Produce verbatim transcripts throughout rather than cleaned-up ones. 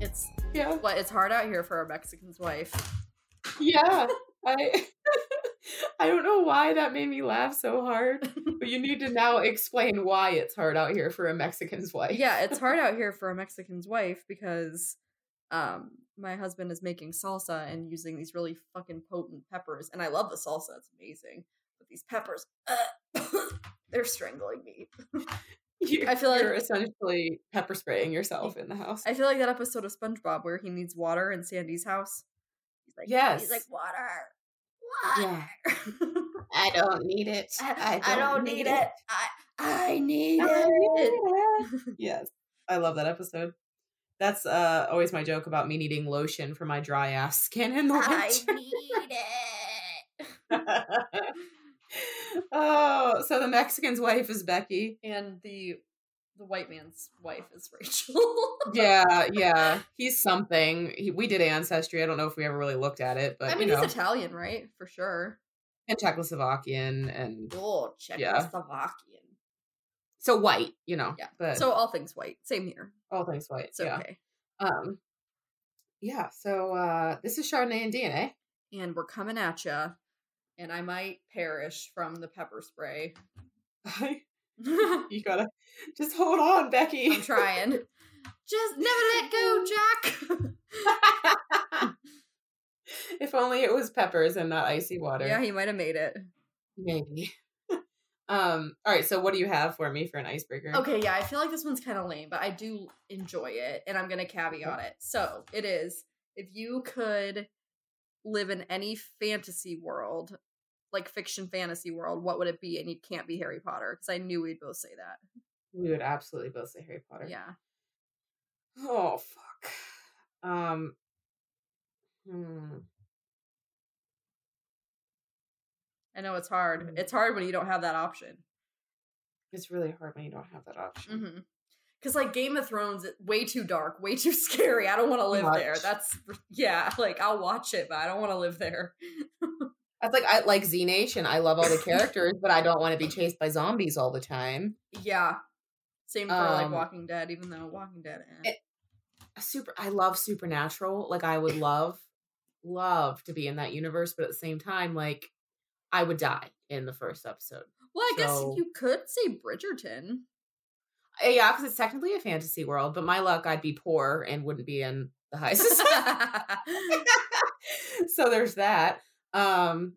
It's yeah. What it's hard out here for a Mexican's wife. Yeah. I I don't know why that made me laugh so hard, but you need to now explain why it's hard out here for a Mexican's wife. Yeah, it's hard out here for a Mexican's wife because um my husband is making salsa and using these really fucking potent peppers, and I love the salsa, it's amazing, but these peppers uh, they're strangling me. You, I feel like you're essentially pepper spraying yourself in the house. I feel like that episode of SpongeBob where he needs water in Sandy's house. He's like, yes. He's like, water. Water. Yeah. I don't need it. I, I, don't, I don't need, need it. it. I I need I it. Need it. Yes. I love that episode. That's uh, always my joke about me needing lotion for my dry ass skin in the winter. I need it. Oh, so the Mexican's wife is Becky, and the the white man's wife is Rachel. yeah, yeah, he's something. He, we did Ancestry. I don't know if we ever really looked at it, but I mean, you know. He's Italian, right? For sure, and Czechoslovakian, and oh, Czechoslovakian. Yeah. So white, you know. Yeah. But so all things white. Same here. All things white. It's yeah. Okay. Um. Yeah. So uh, this is Chardonnay and D N A, and we're coming at ya. And I might perish from the pepper spray. You gotta just hold on, Becky. I'm trying. Just never let go, Jack. If only it was peppers and not icy water. Yeah, he might have made it. Maybe. Um. All right. So, what do you have for me for an icebreaker? Okay. Yeah, I feel like this one's kind of lame, but I do enjoy it, and I'm gonna caveat it. So it is, if you could live in any fantasy world, like fiction fantasy world, what would it be? And you can't be Harry Potter, because I knew we'd both say that. We would absolutely both say Harry Potter. Yeah. Oh, fuck. Um. Hmm. I know it's hard. It's hard when you don't have that option. It's really hard when you don't have that option. Mm-hmm. Because, like, Game of Thrones, way too dark, way too scary. I don't want to live watch. there. That's, yeah, like, I'll watch it, but I don't want to live there. That's like, I like Z Nation. I love all the characters, but I don't want to be chased by zombies all the time. Yeah. Same for, um, like, Walking Dead, even though Walking Dead. Eh. It, super. I love Supernatural. Like, I would love, love to be in that universe, but at the same time, like, I would die in the first episode. Well, I so. guess you could say Bridgerton. Yeah, because it's technically a fantasy world, but my luck, I'd be poor and wouldn't be in the high society. So there's that. Um,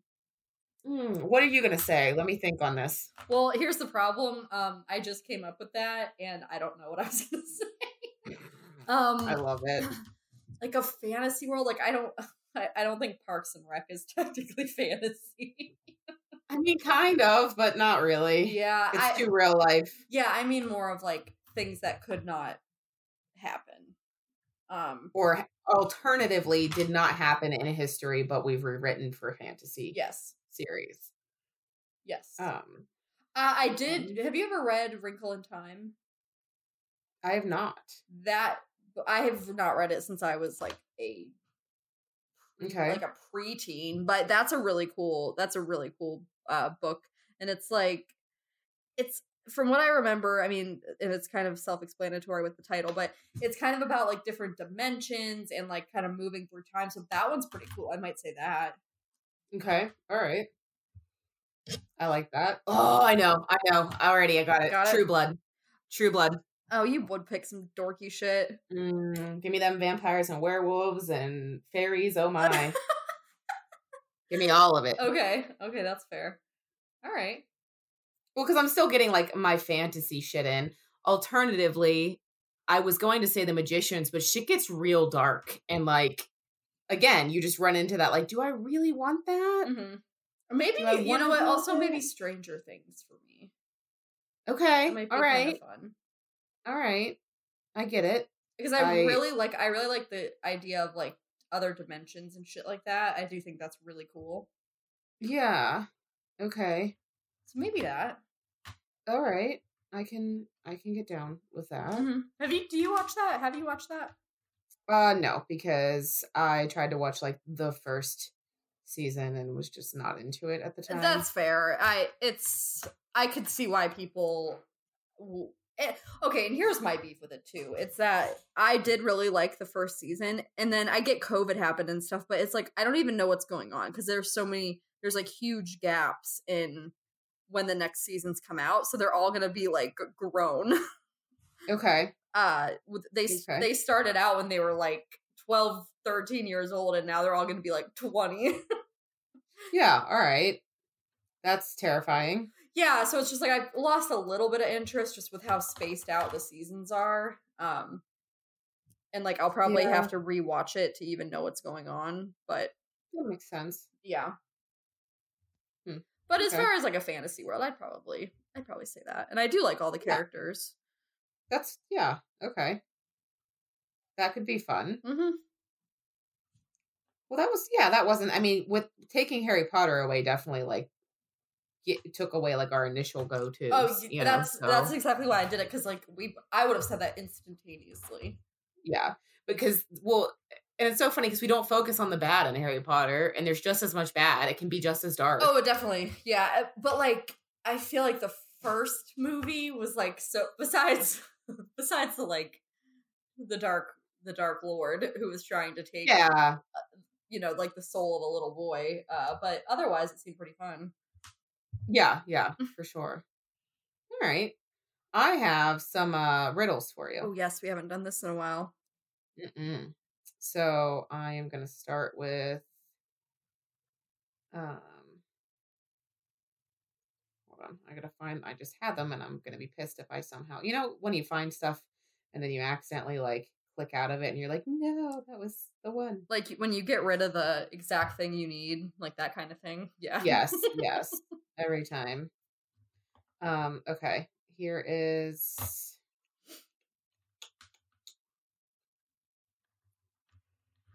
mm, what are you going to say? Let me think on this. Well, here's the problem. Um, I just came up with that, and I don't know what I was going to say. um, I love it. Like a fantasy world. Like I don't, I, I don't think Parks and Rec is technically fantasy. I mean, kind of, but not really. Yeah. It's I, too real life. Yeah, I mean more of like things that could not happen. Um, or alternatively did not happen in history, but we've rewritten for fantasy yes. series. Yes. Um, uh, I did. Have you ever read Wrinkle in Time? I have not. That, I have not read it since I was like a okay. like a preteen, but that's a really cool, that's a really cool uh, book. And it's like, it's from what I remember, I mean, and it's kind of self-explanatory with the title, but it's kind of about like different dimensions and like kind of moving through time. So that one's pretty cool. I might say that. Okay. All right. I like that. Oh, I know. I know. Already. I got it. Got it. True Blood. True Blood. Oh, you would pick some dorky shit. Mm, give me them vampires and werewolves and fairies. Oh my. Give me all of it. Okay. Okay, that's fair. All right. Well, because I'm still getting like my fantasy shit in. Alternatively, I was going to say The Magicians, but shit gets real dark. And like, again, you just run into that. Like, do I really want that? Mm-hmm. Or maybe, you know what? Also, that? maybe Stranger Things for me. Okay. That might be all right. Kind of fun. All right, I get it because I, I really like I really like the idea of like other dimensions and shit like that. I do think that's really cool. Yeah. Okay. So maybe that. All right, I can I can get down with that. Mm-hmm. Have you? Do you watch that? Have you watched that? Uh, no, because I tried to watch like the first season and was just not into it at the time. That's fair. I it's I could see why people. W- And, okay, and here's my beef with it too. It's that I did really like the first season, and then I get COVID happened and stuff, but it's like I don't even know what's going on because there's so many, there's like huge gaps in when the next seasons come out, so they're all gonna be like grown. Okay. Uh, they okay. they started out when they were like twelve, thirteen years old, and now they're all gonna be like twenty. Yeah. All right. That's terrifying. Yeah, so it's just like I've lost a little bit of interest just with how spaced out the seasons are. Um, and like I'll probably yeah. have to rewatch it to even know what's going on. But that makes sense. Yeah. Hmm. But okay. as far as like a fantasy world, I'd probably I'd probably say that. And I do like all the characters. Yeah. That's yeah, okay. That could be fun. Mm-hmm. Well, that was yeah, that wasn't I mean, with taking Harry Potter away, definitely like It took away like our initial go-to. Oh, you that's know, so. That's exactly why I did it because like we, I would have said that instantaneously. Yeah, because well, and it's so funny because we don't focus on the bad in Harry Potter, and there's just as much bad. It can be just as dark. Oh, definitely, yeah. But like, I feel like the first movie was like so. Besides, besides the like the dark, the dark lord who was trying to take, yeah, you know, like the soul of a little boy. Uh, but otherwise, it seemed pretty fun. Yeah, yeah, for sure. All right. I have some uh, riddles for you. Oh, yes. We haven't done this in a while. Mm-mm. So I am going to start with... Um, hold on. I got to find... I just had them and I'm going to be pissed if I somehow... You know, when you find stuff and then you accidentally, like, click out of it and you're like, no, that was the one. Like, when you get rid of the exact thing you need, like that kind of thing. Yeah. Yes, yes. Every time. Um, okay. Here is...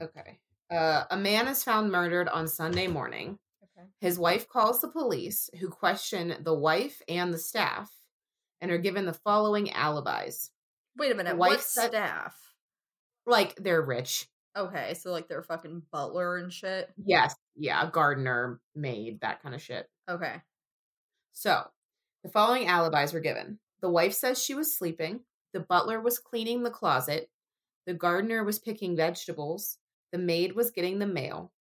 Okay. Uh, a man is found murdered on Sunday morning. Okay. His wife calls the police, who question the wife and the staff, and are given the following alibis. Wait a minute. What staff? Like, they're rich. Okay. So, like, they're fucking butler and shit? Yes. Yeah. Gardener, maid, that kind of shit. Okay. So, the following alibis were given. The wife says she was sleeping. The butler was cleaning the closet. The gardener was picking vegetables. The maid was getting the mail.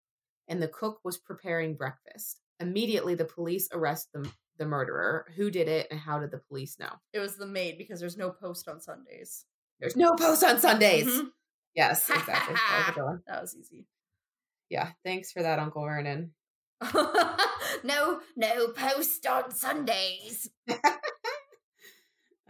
And the cook was preparing breakfast. Immediately, the police arrest the, the murderer. Who did it and how did the police know? It was the maid because there's no post on Sundays. There's no post on Sundays. Mm-hmm. Yes, exactly. That was, that was easy. Yeah. Thanks for that, Uncle Vernon. no, no post on Sundays.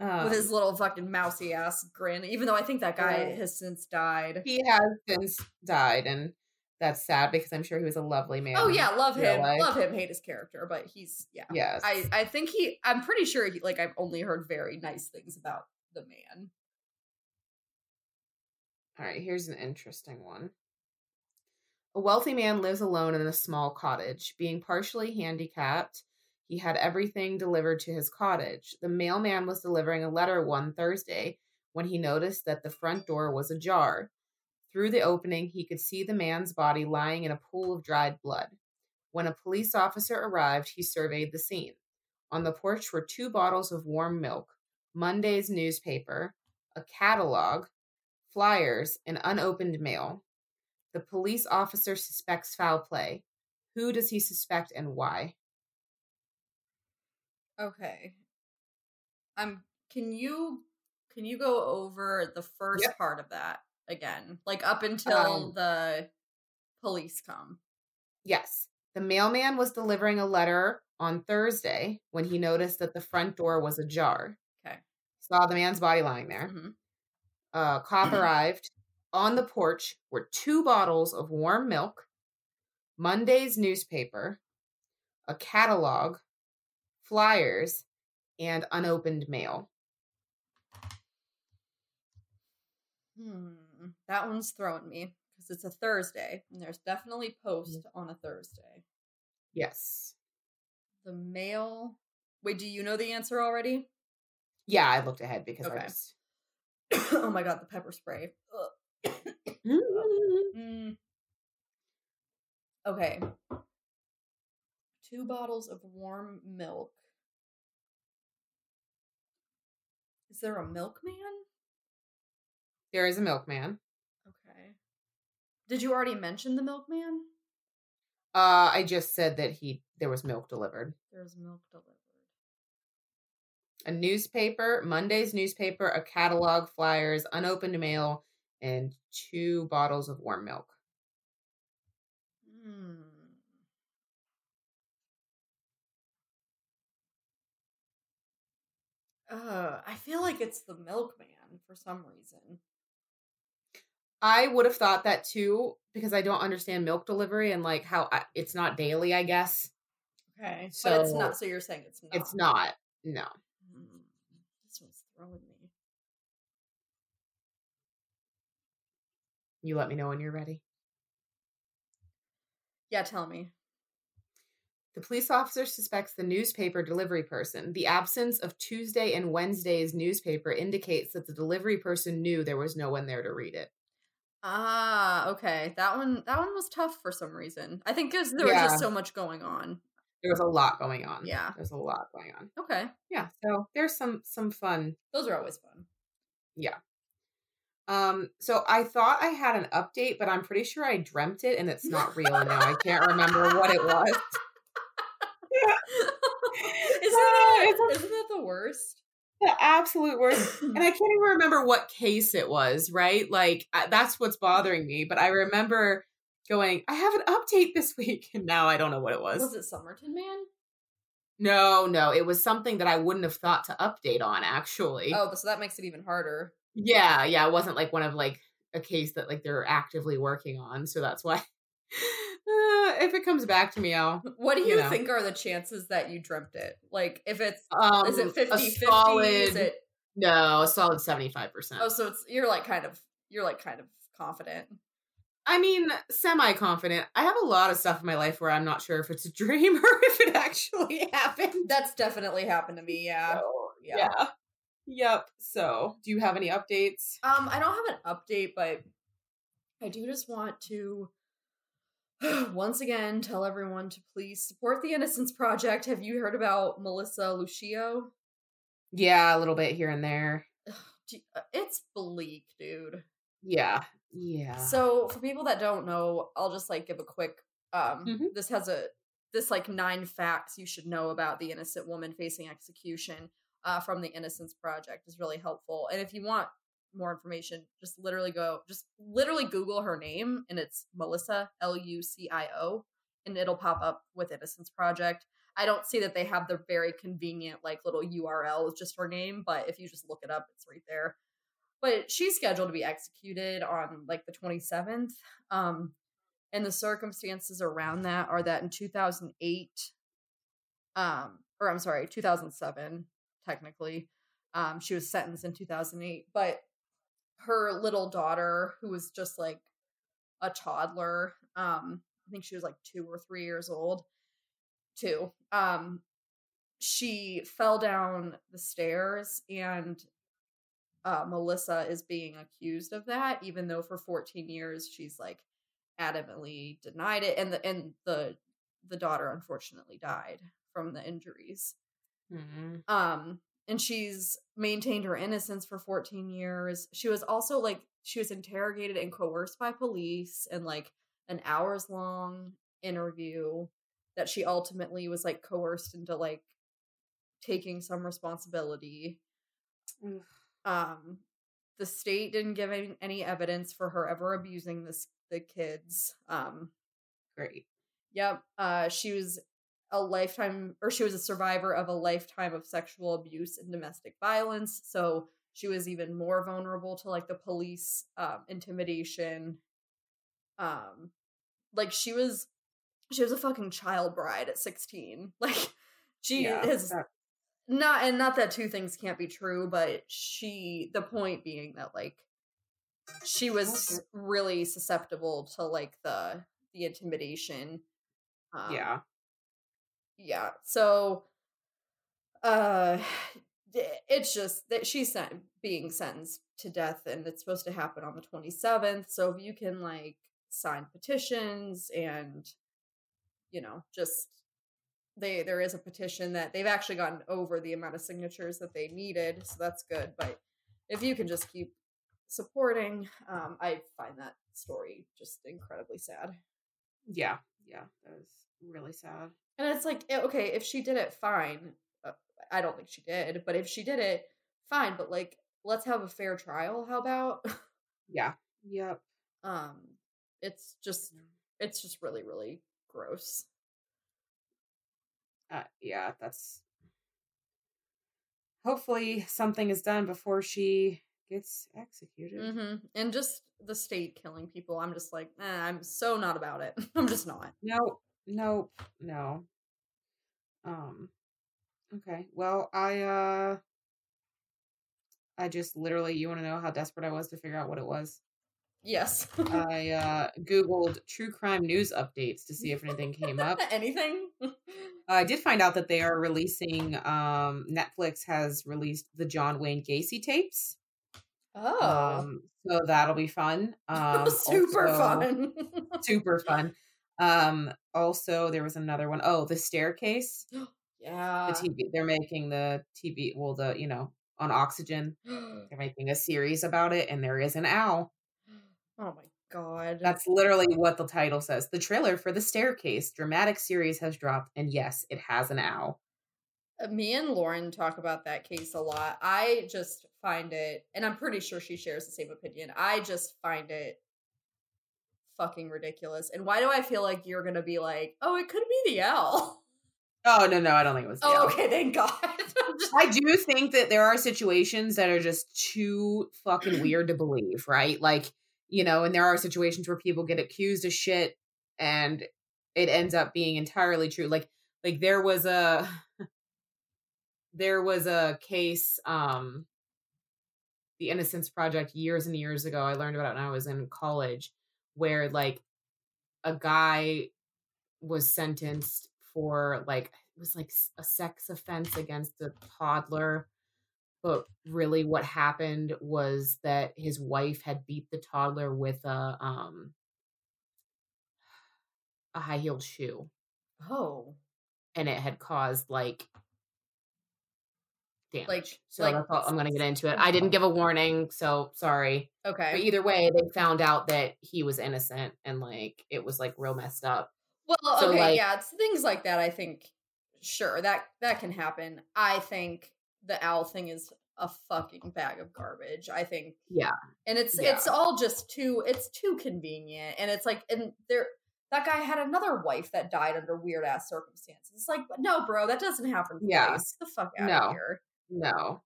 um, With his little fucking mousy ass grin. Even though I think that guy yeah. has since died. He has since died, and that's sad because I'm sure he was a lovely man. Oh yeah, love him, life. love him, hate his character, but he's yeah. Yes. I I think he. I'm pretty sure he. Like I've only heard very nice things about the man. All right, here's an interesting one. A wealthy man lives alone in a small cottage. Being partially handicapped, he had everything delivered to his cottage. The mailman was delivering a letter one Thursday when he noticed that the front door was ajar. Through the opening, he could see the man's body lying in a pool of dried blood. When a police officer arrived, he surveyed the scene. On the porch were two bottles of warm milk, Monday's newspaper, a catalog, flyers, and unopened mail. The police officer suspects foul play. Who does he suspect and why? Okay. Um, can you can you go over the first yep. part of that again? Like up until um, the police come. Yes. The mailman was delivering a letter on Thursday when he noticed that the front door was ajar. Okay. Saw the man's body lying there. Mm-hmm. Uh, cop mm-hmm. arrived. On the porch were two bottles of warm milk, Monday's newspaper, a catalog, flyers, and unopened mail. Hmm, that one's throwing me because it's a Thursday and there's definitely post mm-hmm. on a Thursday. Yes. The mail. Wait, do you know the answer already? Yeah, I looked ahead because okay. I just. Oh my God, the pepper spray. Ugh. mm. Okay. Two bottles of warm milk. Is there a milkman? There is a milkman. Okay. Did you already mention the milkman? Uh, I just said that he there was milk delivered. There was milk delivered. A newspaper, Monday's newspaper, a catalog, flyers, unopened mail, and two bottles of warm milk. Hmm. Uh, I feel like it's the milkman for some reason. I would have thought that too, because I don't understand milk delivery and like how I, it's not daily, I guess. Okay. So but it's not. So you're saying it's not. It's not. No. Mm, this one's throwing me. You let me know when you're ready. Yeah, tell me. The police officer suspects the newspaper delivery person. The absence of Tuesday and Wednesday's newspaper indicates that the delivery person knew there was no one there to read it. Ah, okay. That one that one was tough for some reason. I think because there yeah. was just so much going on. There was a lot going on. Yeah. There's a lot going on. Okay. Yeah. So there's some some fun. Those are always fun. Yeah. Um, so I thought I had an update, but I'm pretty sure I dreamt it and it's not real now. I can't remember what it was. Yeah. Isn't, that, uh, isn't that the worst? The absolute worst. And I can't even remember what case it was, right? Like, I, that's what's bothering me. But I remember going, I have an update this week. And now I don't know what it was. Was it Somerton Man? No, no. It was something that I wouldn't have thought to update on, actually. Oh, so that makes it even harder. Yeah, yeah. It wasn't like one of like a case that like they're actively working on. So that's why. Uh, if it comes back to me, I'll... What do you, you know. think are the chances that you dreamt it? Like, if it's... Um, is it fifty-fifty? Is it... No, a solid seventy-five percent. Oh, so it's... You're, like, kind of... You're, like, kind of confident. I mean, semi-confident. I have a lot of stuff in my life where I'm not sure if it's a dream or if it actually happened. That's definitely happened to me, yeah. So, yeah. yeah. Yep. So, do you have any updates? Um, I don't have an update, but I do just want to... Once again, tell everyone to please support the Innocence Project. Have you heard about Melissa Lucio? Yeah, a little bit here and there. It's bleak, dude. Yeah. Yeah. So for people that don't know, I'll just like give a quick, um, mm-hmm. this has a, this like nine facts you should know about the innocent woman facing execution uh, from the Innocence Project is really helpful. And if you want more information, just literally go just literally Google her name, and it's Melissa L U C I O, and it'll pop up with Innocence Project. I don't see that they have the very convenient like little U R L, just her name, but if you just look it up, it's right there. But she's scheduled to be executed on like the twenty-seventh, um and the circumstances around that are that in two thousand eight um or I'm sorry two thousand seven technically, um she was sentenced in two thousand eight, but her little daughter, who was just like a toddler, um, I think she was like two or three years old, two, um, she fell down the stairs, and uh, Melissa is being accused of that, even though for fourteen years she's like adamantly denied it. And the and the the daughter unfortunately died from the injuries. Mm-hmm. Um. And she's maintained her innocence for fourteen years. She was also like, she was interrogated and coerced by police in like an hours long interview that she ultimately was like coerced into like taking some responsibility. Mm. Um, the state didn't give any, any evidence for her ever abusing this, the kids. Um, Great. Yep. Uh, she was a lifetime, or she was a survivor of a lifetime of sexual abuse and domestic violence. So she was even more vulnerable to like the police um, intimidation. Um, like she was, she was a fucking child bride at sixteen. Like she yeah, is that... not, and not that two things can't be true, but she, the point being that like she was really susceptible to like the, the intimidation. Um, yeah. Yeah, so uh, it's just that she's sent, being sentenced to death, and it's supposed to happen on the twenty-seventh. So if you can, like, sign petitions and, you know, just they there is a petition that they've actually gotten over the amount of signatures that they needed, so that's good. But if you can just keep supporting, um, I find that story just incredibly sad. Yeah, yeah, that was really sad. And it's like, okay, if she did it, fine. I don't think she did, but if she did it, fine. But like, let's have a fair trial. How about? Yeah. Yep. Um, it's just, it's just really, really gross. Uh, yeah, that's. Hopefully, something is done before she gets executed. Mm-hmm. And just the state killing people, I'm just like, eh, I'm so not about it. I'm just not. Nope. Nope. No. Um. Okay. Well, I, uh, I just literally, you want to know how desperate I was to figure out what it was? Yes. I, uh, Googled true crime news updates to see if anything came up. Anything? I did find out that they are releasing, um, Netflix has released the John Wayne Gacy tapes. Oh. Um, so that'll be fun. Um, super also, fun. Super fun. Um, also there was another one. Oh, The Staircase. Yeah, the T V. They're making the T V. Well, the you know on Oxygen, they're making a series about it, and there is an owl. Oh my god! That's literally what the title says. The trailer for The Staircase dramatic series has dropped, and yes, it has an owl. Me and Lauren talk about that case a lot. I just find it, and I'm pretty sure she shares the same opinion. I just find it fucking ridiculous. And why do I feel like you're gonna be like, oh, it could be the owl? Oh, no, no, I don't think it was. Oh, okay, thank God. just- I do think that there are situations that are just too fucking weird to believe, right? Like, you know, and there are situations where people get accused of shit and it ends up being entirely true. Like, like there was a, there was a case, um, the Innocence Project years and years ago, I learned about it when I was in college, where like a guy was sentenced for like it was like a sex offense against a toddler, but really what happened was that his wife had beat the toddler with a um a high-heeled shoe. Oh, and it had caused like damage. Like, so like, that's all I'm gonna get into it. I didn't give a warning, so sorry. Okay, but either way, they found out that he was innocent, and like it was like real messed up. Well, okay, so like, yeah, it's things like that, I think, sure, that, that can happen. I think the owl thing is a fucking bag of garbage, I think. Yeah. And it's yeah. it's all just too, it's too convenient. And it's like, and there, that guy had another wife that died under weird-ass circumstances. It's like, no, bro, that doesn't happen twice. Yeah. Get the fuck out no. of here. No.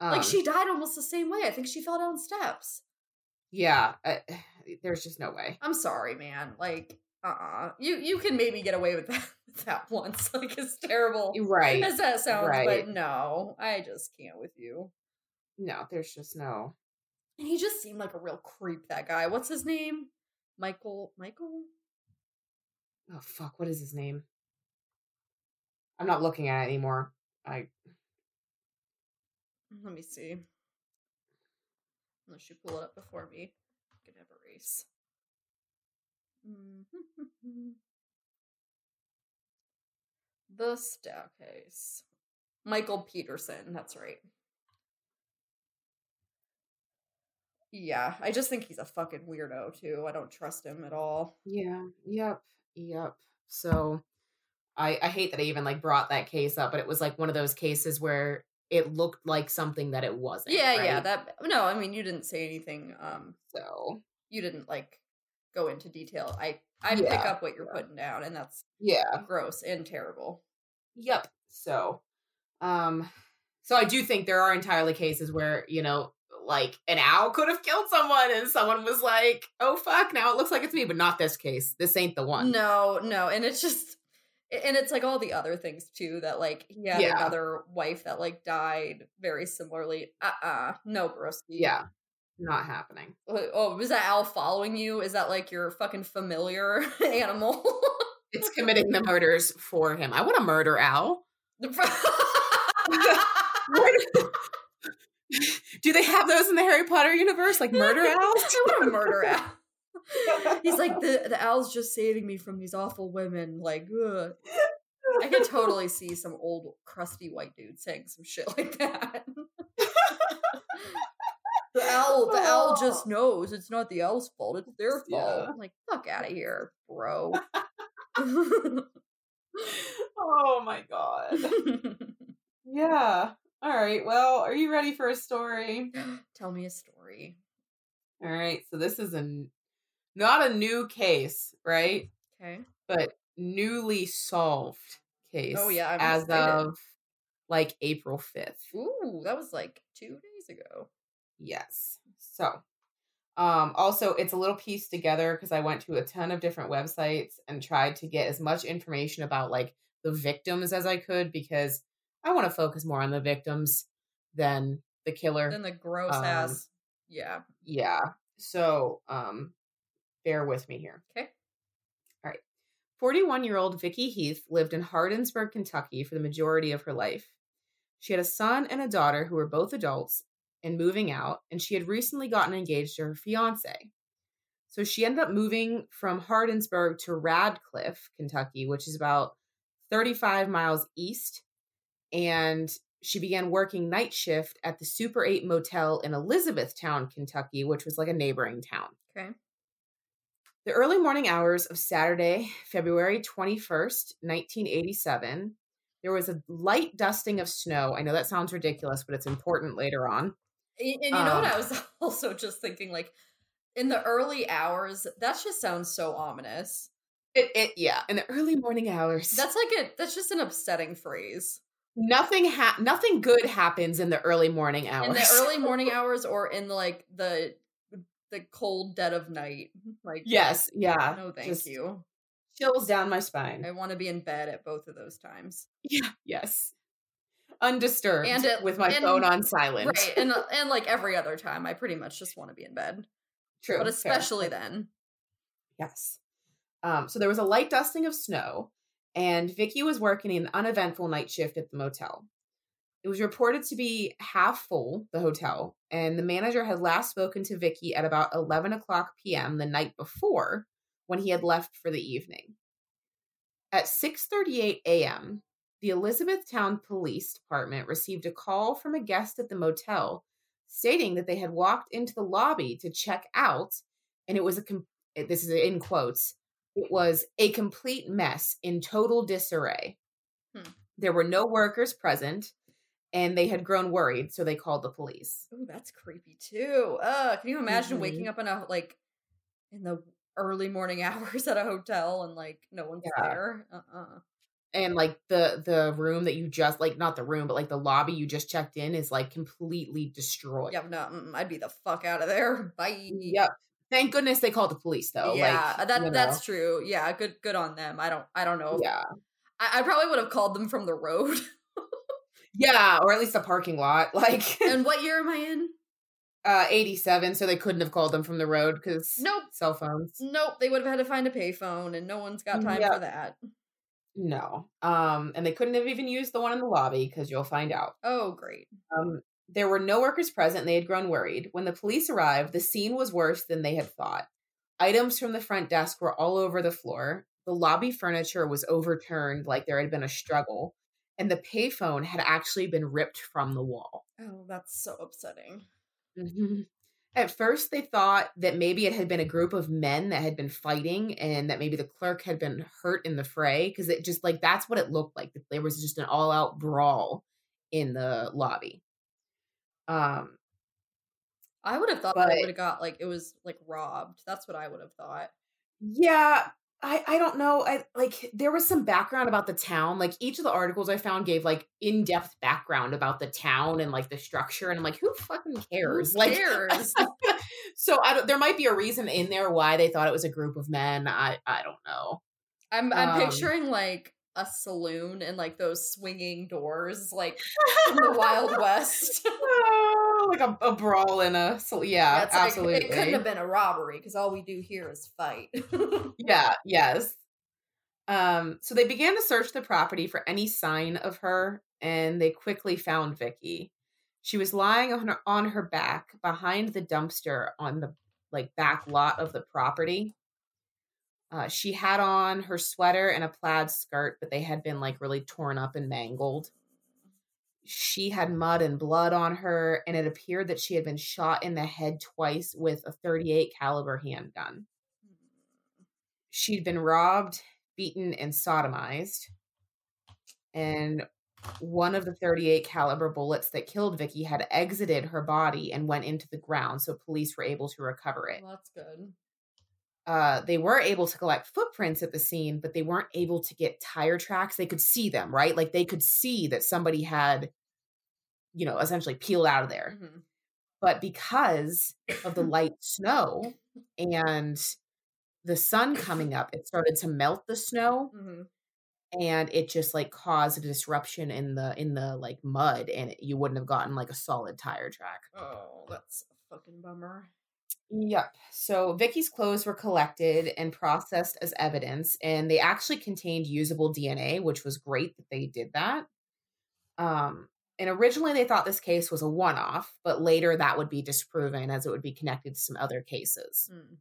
Um, like, she died almost the same way. I think she fell down steps. Yeah. Uh, there's just no way. I'm sorry, man. Like... Uh-uh. You you can maybe get away with that, that once, like as terrible right. as that sounds, right. but no, I just can't with you. No, there's just no. And he just seemed like a real creep, that guy. What's his name? Michael, Michael? Oh, fuck, what is his name? I'm not looking at it anymore. I. Let me see. Unless you pull it up before me. I can have a race. The Staircase. Michael Peterson, that's right. Yeah, I just think he's a fucking weirdo too. I don't trust him at all. Yeah, yep, yep. So I I hate that I even like brought that case up, but it was like one of those cases where it looked like something that it wasn't. Yeah, right? yeah, that no, I mean you didn't say anything um so you didn't like go into detail. I I yeah. pick up what you're putting down, and that's yeah gross and terrible. Yep. So, um, so I do think there are entirely cases where you know, like an owl could have killed someone, and someone was like, "Oh fuck, now it looks like it's me," but not this case. This ain't the one. No, no, and it's just, and it's like all the other things too that like he had yeah. another wife that like died very similarly. Uh uh-uh. uh, no, broski. Yeah. Not happening. Oh, was that owl following you? Is that like your fucking familiar animal? It's committing the murders for him. I want to murder owl. Do they have those in the Harry Potter universe? Like murder owls? I want to murder owl. He's like, the, the owl's just saving me from these awful women. Like, ugh. I could totally see some old crusty white dude saying some shit like that. The owl, the owl just knows it's not the owl's fault; it's their fault. Yeah. I'm like, fuck out of here, bro. Oh my god. Yeah. All right. Well, are you ready for a story? Tell me a story. All right. So this is a not a new case, right? Okay. But newly solved case. Oh yeah. I'm as excited. Of like April fifth. Ooh, that was like two days ago. Yes. So, um, also it's a little pieced together because I went to a ton of different websites and tried to get as much information about like the victims as I could, because I want to focus more on the victims than the killer. Than the gross um, ass. Yeah. Yeah. So, um, bear with me here. Okay. All right. forty-one-year-old Vicky Heath lived in Hardinsburg, Kentucky for the majority of her life. She had a son and a daughter who were both adults and moving out, and she had recently gotten engaged to her fiance. So she ended up moving from Hardinsburg to Radcliffe, Kentucky, which is about thirty-five miles east, and she began working night shift at the Super eight Motel in Elizabethtown, Kentucky, which was like a neighboring town. Okay. The early morning hours of Saturday, February twenty-first, nineteen eighty-seven, there was a light dusting of snow. I know that sounds ridiculous, but it's important later on. And you know um, what I was also just thinking, like, in the early hours, that just sounds so ominous. It, it yeah, in the early morning hours. That's like a that's just an upsetting phrase. Nothing ha- nothing good happens in the early morning hours. In the early morning hours, or in the, like the the cold dead of night. Like yes, yeah. No, thank just you. Chills down my spine. I want to be in bed at both of those times. Yeah. Yes. Undisturbed and it, with my and, phone on silent. Right. And and like every other time, I pretty much just want to be in bed. True. But especially fair. Then. Yes. Um, so there was a light dusting of snow, and Vicky was working an uneventful night shift at the motel. It was reported to be half full, the hotel, and the manager had last spoken to Vicky at about eleven o'clock p.m. the night before, when he had left for the evening. At six thirty-eight a.m., the Elizabethtown Police Department received a call from a guest at the motel stating that they had walked into the lobby to check out, and it was a, com- this is in quotes, it was a complete mess in total disarray. Hmm. There were no workers present, and they had grown worried, so they called the police. Oh, that's creepy too. Uh, can you imagine mm-hmm. waking up in a, like, in the early morning hours at a hotel and like no one's yeah. there uh-uh and like the the room that you just like not the room but like the lobby you just checked in is like completely destroyed. Yeah, no, I'd be the fuck out of there. Bye. Yep. Thank goodness they called the police though. Yeah, like, that that's know. True. Yeah, good good on them. I don't I don't know. Yeah, I, I probably would have called them from the road. Yeah, or at least a parking lot. Like, and what year am I in? Uh, eighty-seven, so they couldn't have called them from the road because nope. cell phones. Nope, they would have had to find a payphone, and no one's got time yep. for that. No, um, and they couldn't have even used the one in the lobby because you'll find out. Oh, great. Um, there were no workers present, and they had grown worried. When the police arrived, the scene was worse than they had thought. Items from the front desk were all over the floor. The lobby furniture was overturned like there had been a struggle, and the payphone had actually been ripped from the wall. Oh, that's so upsetting. Mm-hmm. At first, they thought that maybe it had been a group of men that had been fighting and that maybe the clerk had been hurt in the fray, because it just like that's what it looked like. There was just an all-out brawl in the lobby. Um, I would have thought but, that I would have got like it was like robbed. That's what I would have thought. Yeah, I, I don't know. I like there was some background about the town. Like each of the articles I found gave like in-depth background about the town and like the structure. And I'm like, who fucking cares? Who like, cares? So I don't, there might be a reason in there why they thought it was a group of men. I, I don't know. I'm I'm um, picturing like a saloon and like those swinging doors, like in the Wild West. Oh, like a, a brawl in a so yeah, yeah absolutely. Like, it couldn't have been a robbery because all we do here is fight. Yeah, yes. Um, so they began to search the property for any sign of her, and they quickly found Vicky. She was lying on her, on her back behind the dumpster on the like back lot of the property. Uh, she had on her sweater and a plaid skirt, but they had been like really torn up and mangled. She had mud and blood on her, and it appeared that she had been shot in the head twice with a thirty-eight caliber handgun. She'd been robbed, beaten, and sodomized. And one of the thirty-eight caliber bullets that killed Vicky had exited her body and went into the ground, so police were able to recover it. Well, that's good. Uh, they were able to collect footprints at the scene, but they weren't able to get tire tracks. They could see them, right? Like they could see that somebody had, you know, essentially peeled out of there. Mm-hmm. But because of the light snow and the sun coming up, it started to melt the snow. Mm-hmm. And it just like caused a disruption in the, in the like mud, and it, you wouldn't have gotten like a solid tire track. Oh, that's a fucking bummer. Yep. So Vicky's clothes were collected and processed as evidence, and they actually contained usable D N A, which was great that they did that. Um, and originally they thought this case was a one-off, but later that would be disproven as it would be connected to some other cases. Mm.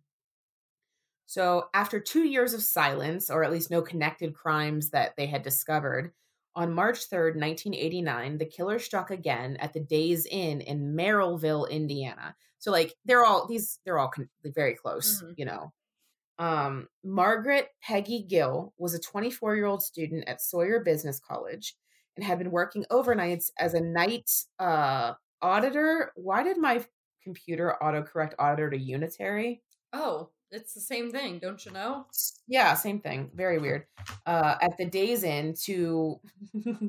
So after two years of silence, or at least no connected crimes that they had discovered, on March third, nineteen eighty-nine, the killer struck again at the Days Inn in Merrillville, Indiana. So, like, they're all, these, they're all con- very close, mm-hmm. you know. Um, Margaret Peggy Gill was a twenty-four-year-old student at Sawyer Business College and had been working overnights as a night uh, auditor. Why did my computer autocorrect auditor to unitary? Oh, it's the same thing, don't you know? Yeah, same thing. Very weird. Uh, at the Days Inn to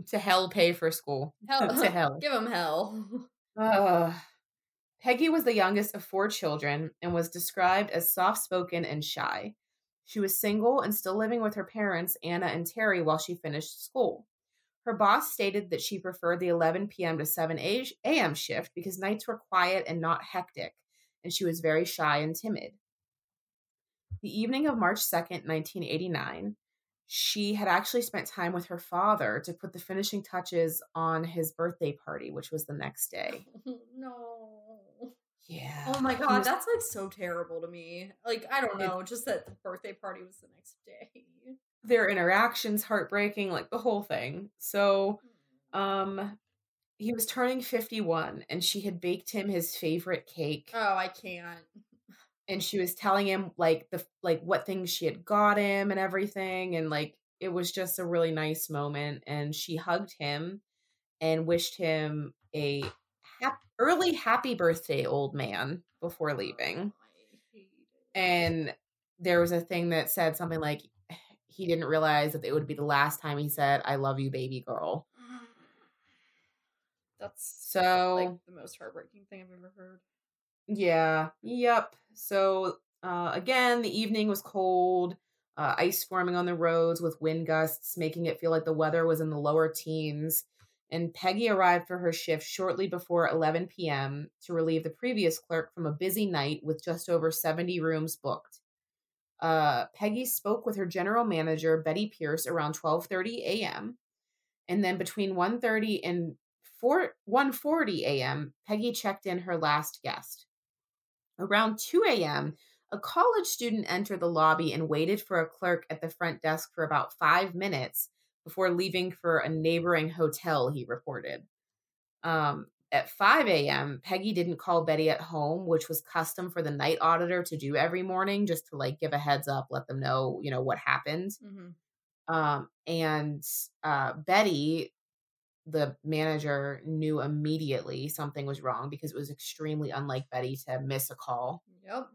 to hell pay for school. Hell, to hell, give them hell. Uh, Peggy was the youngest of four children and was described as soft-spoken and shy. She was single and still living with her parents, Anna and Terry, while she finished school. Her boss stated that she preferred the eleven p.m. to seven a.m. shift because nights were quiet and not hectic, and she was very shy and timid. The evening of March second, nineteen eighty-nine, she had actually spent time with her father to put the finishing touches on his birthday party, which was the next day. No. Yeah. Oh my God, was, that's like so terrible to me. Like, I don't know, it, just that the birthday party was the next day. Their interactions, heartbreaking, like the whole thing. So, um, he was turning fifty-one and she had baked him his favorite cake. Oh, I can't. And she was telling him like the like what things she had got him and everything, and like it was just a really nice moment. And she hugged him and wished him a ha- early happy birthday, old man, before leaving. And there was a thing that said something like he didn't realize that it would be the last time he said, "I love you, baby girl." That's so like the most heartbreaking thing I've ever heard. Yeah. Yep. So, uh, again, the evening was cold, uh, ice forming on the roads with wind gusts, making it feel like the weather was in the lower teens. And Peggy arrived for her shift shortly before eleven p.m. to relieve the previous clerk from a busy night with just over seventy rooms booked. Uh, Peggy spoke with her general manager, Betty Pierce, around twelve thirty a.m. And then between one thirty and one forty a.m., Peggy checked in her last guest. Around two a.m., a college student entered the lobby and waited for a clerk at the front desk for about five minutes before leaving for a neighboring hotel, he reported. Um, at five a.m., Peggy didn't call Betty at home, which was custom for the night auditor to do every morning, just to like give a heads up, let them know, you know, what happened. Mm-hmm. Um, and uh, Betty, the manager, knew immediately something was wrong because it was extremely unlike Betty to miss a call. Yep.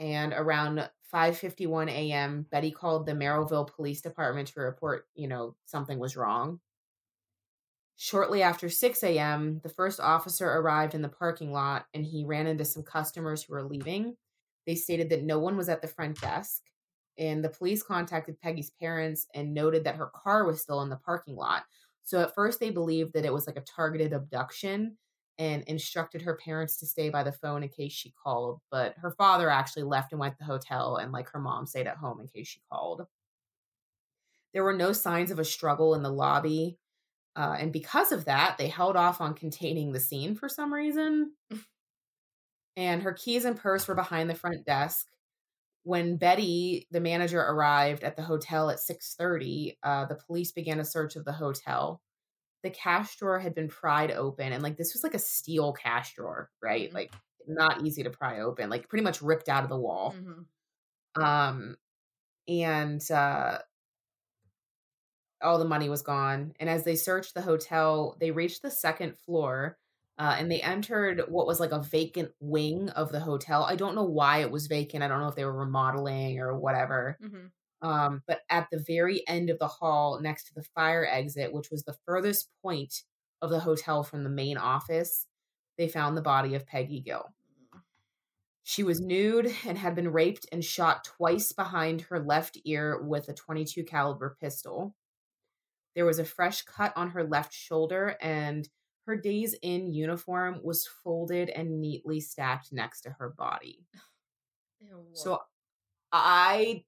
And around five fifty-one a.m., Betty called the Merrillville Police Department to report, you know, something was wrong. Shortly after six a.m., the first officer arrived in the parking lot and he ran into some customers who were leaving. They stated that no one was at the front desk, and the police contacted Peggy's parents and noted that her car was still in the parking lot. So at first they believed that it was like a targeted abduction and instructed her parents to stay by the phone in case she called. But her father actually left and went to the hotel, and like her mom stayed at home in case she called. There were no signs of a struggle in the lobby. Uh, and because of that, they held off on containing the scene for some reason. And her keys and purse were behind the front desk. when Betty, the manager, arrived at the hotel at six thirty, uh, the police began a search of the hotel. The cash drawer had been pried open, and like this was like a steel cash drawer, right? Like not easy to pry open, like pretty much ripped out of the wall. Mm-hmm. Um, and uh, all the money was gone. And as they searched the hotel, they reached the second floor. Uh, and they entered what was like a vacant wing of the hotel. I don't know why it was vacant. I don't know if they were remodeling or whatever. Mm-hmm. Um, but at the very end of the hall next to the fire exit, which was the furthest point of the hotel from the main office, they found the body of Peggy Gill. She was nude and had been raped and shot twice behind her left ear with a twenty-two caliber pistol. There was a fresh cut on her left shoulder, and her Days Inn uniform was folded and neatly stacked next to her body. Ew. So I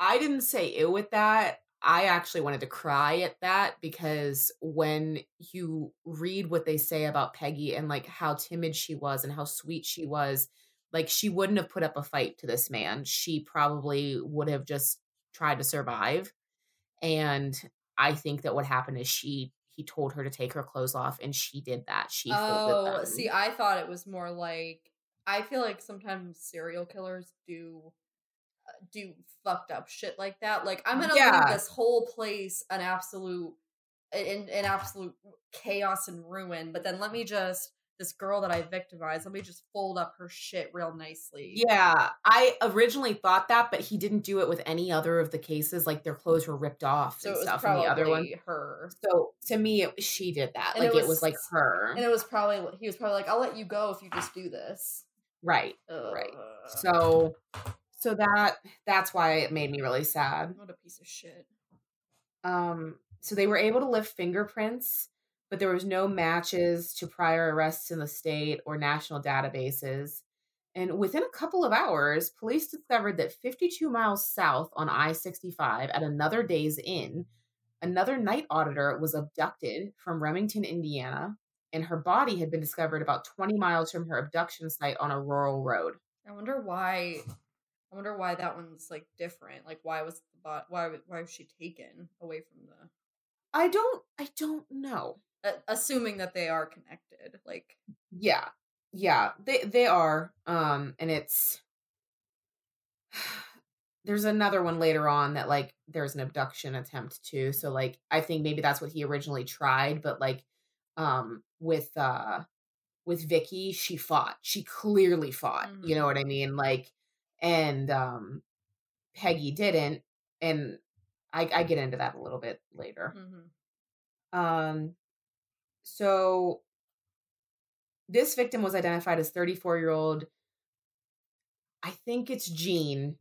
I didn't say ew with that. I actually wanted to cry at that, because when you read what they say about Peggy and like how timid she was and how sweet she was, like she wouldn't have put up a fight to this man. She probably would have just tried to survive. And I think that what happened is she he told her to take her clothes off, and she did that. She Oh, them. See, I thought it was more like, I feel like sometimes serial killers do uh, do fucked up shit like that. Like, I'm going to yeah. leave this whole place an absolute, in, in absolute chaos and ruin, but then let me just, this girl that I victimized, let me just fold up her shit real nicely. Yeah, I originally thought that, but he didn't do it with any other of the cases. Like, their clothes were ripped off so and stuff in the other one. Her. So to me, it, she did that. And like, it was, it was like her. And it was probably, he was probably like, I'll let you go if you just do this. Right, Ugh. right. So, so that, that's why it made me really sad. What a piece of shit. Um. So they were able to lift fingerprints, but there was no matches to prior arrests in the state or national databases. And within a couple of hours, police discovered that fifty-two miles south on I sixty-five at another Days Inn, another night auditor was abducted from Remington, Indiana, and her body had been discovered about twenty miles from her abduction site on a rural road. I wonder why. I wonder why that one's like different. Like, why was the why why was she taken away from the? I don't. I don't know. Assuming that they are connected, like yeah yeah they they are um and it's there's another one later on that like there's an abduction attempt too, so like I think maybe that's what he originally tried, but like um with uh with Vicky, she fought she clearly fought mm-hmm. you know what I mean, like, and um Peggy didn't, and I, I get into that a little bit later. Mm-hmm. um So this victim was identified as thirty-four-year-old. I think it's Jean.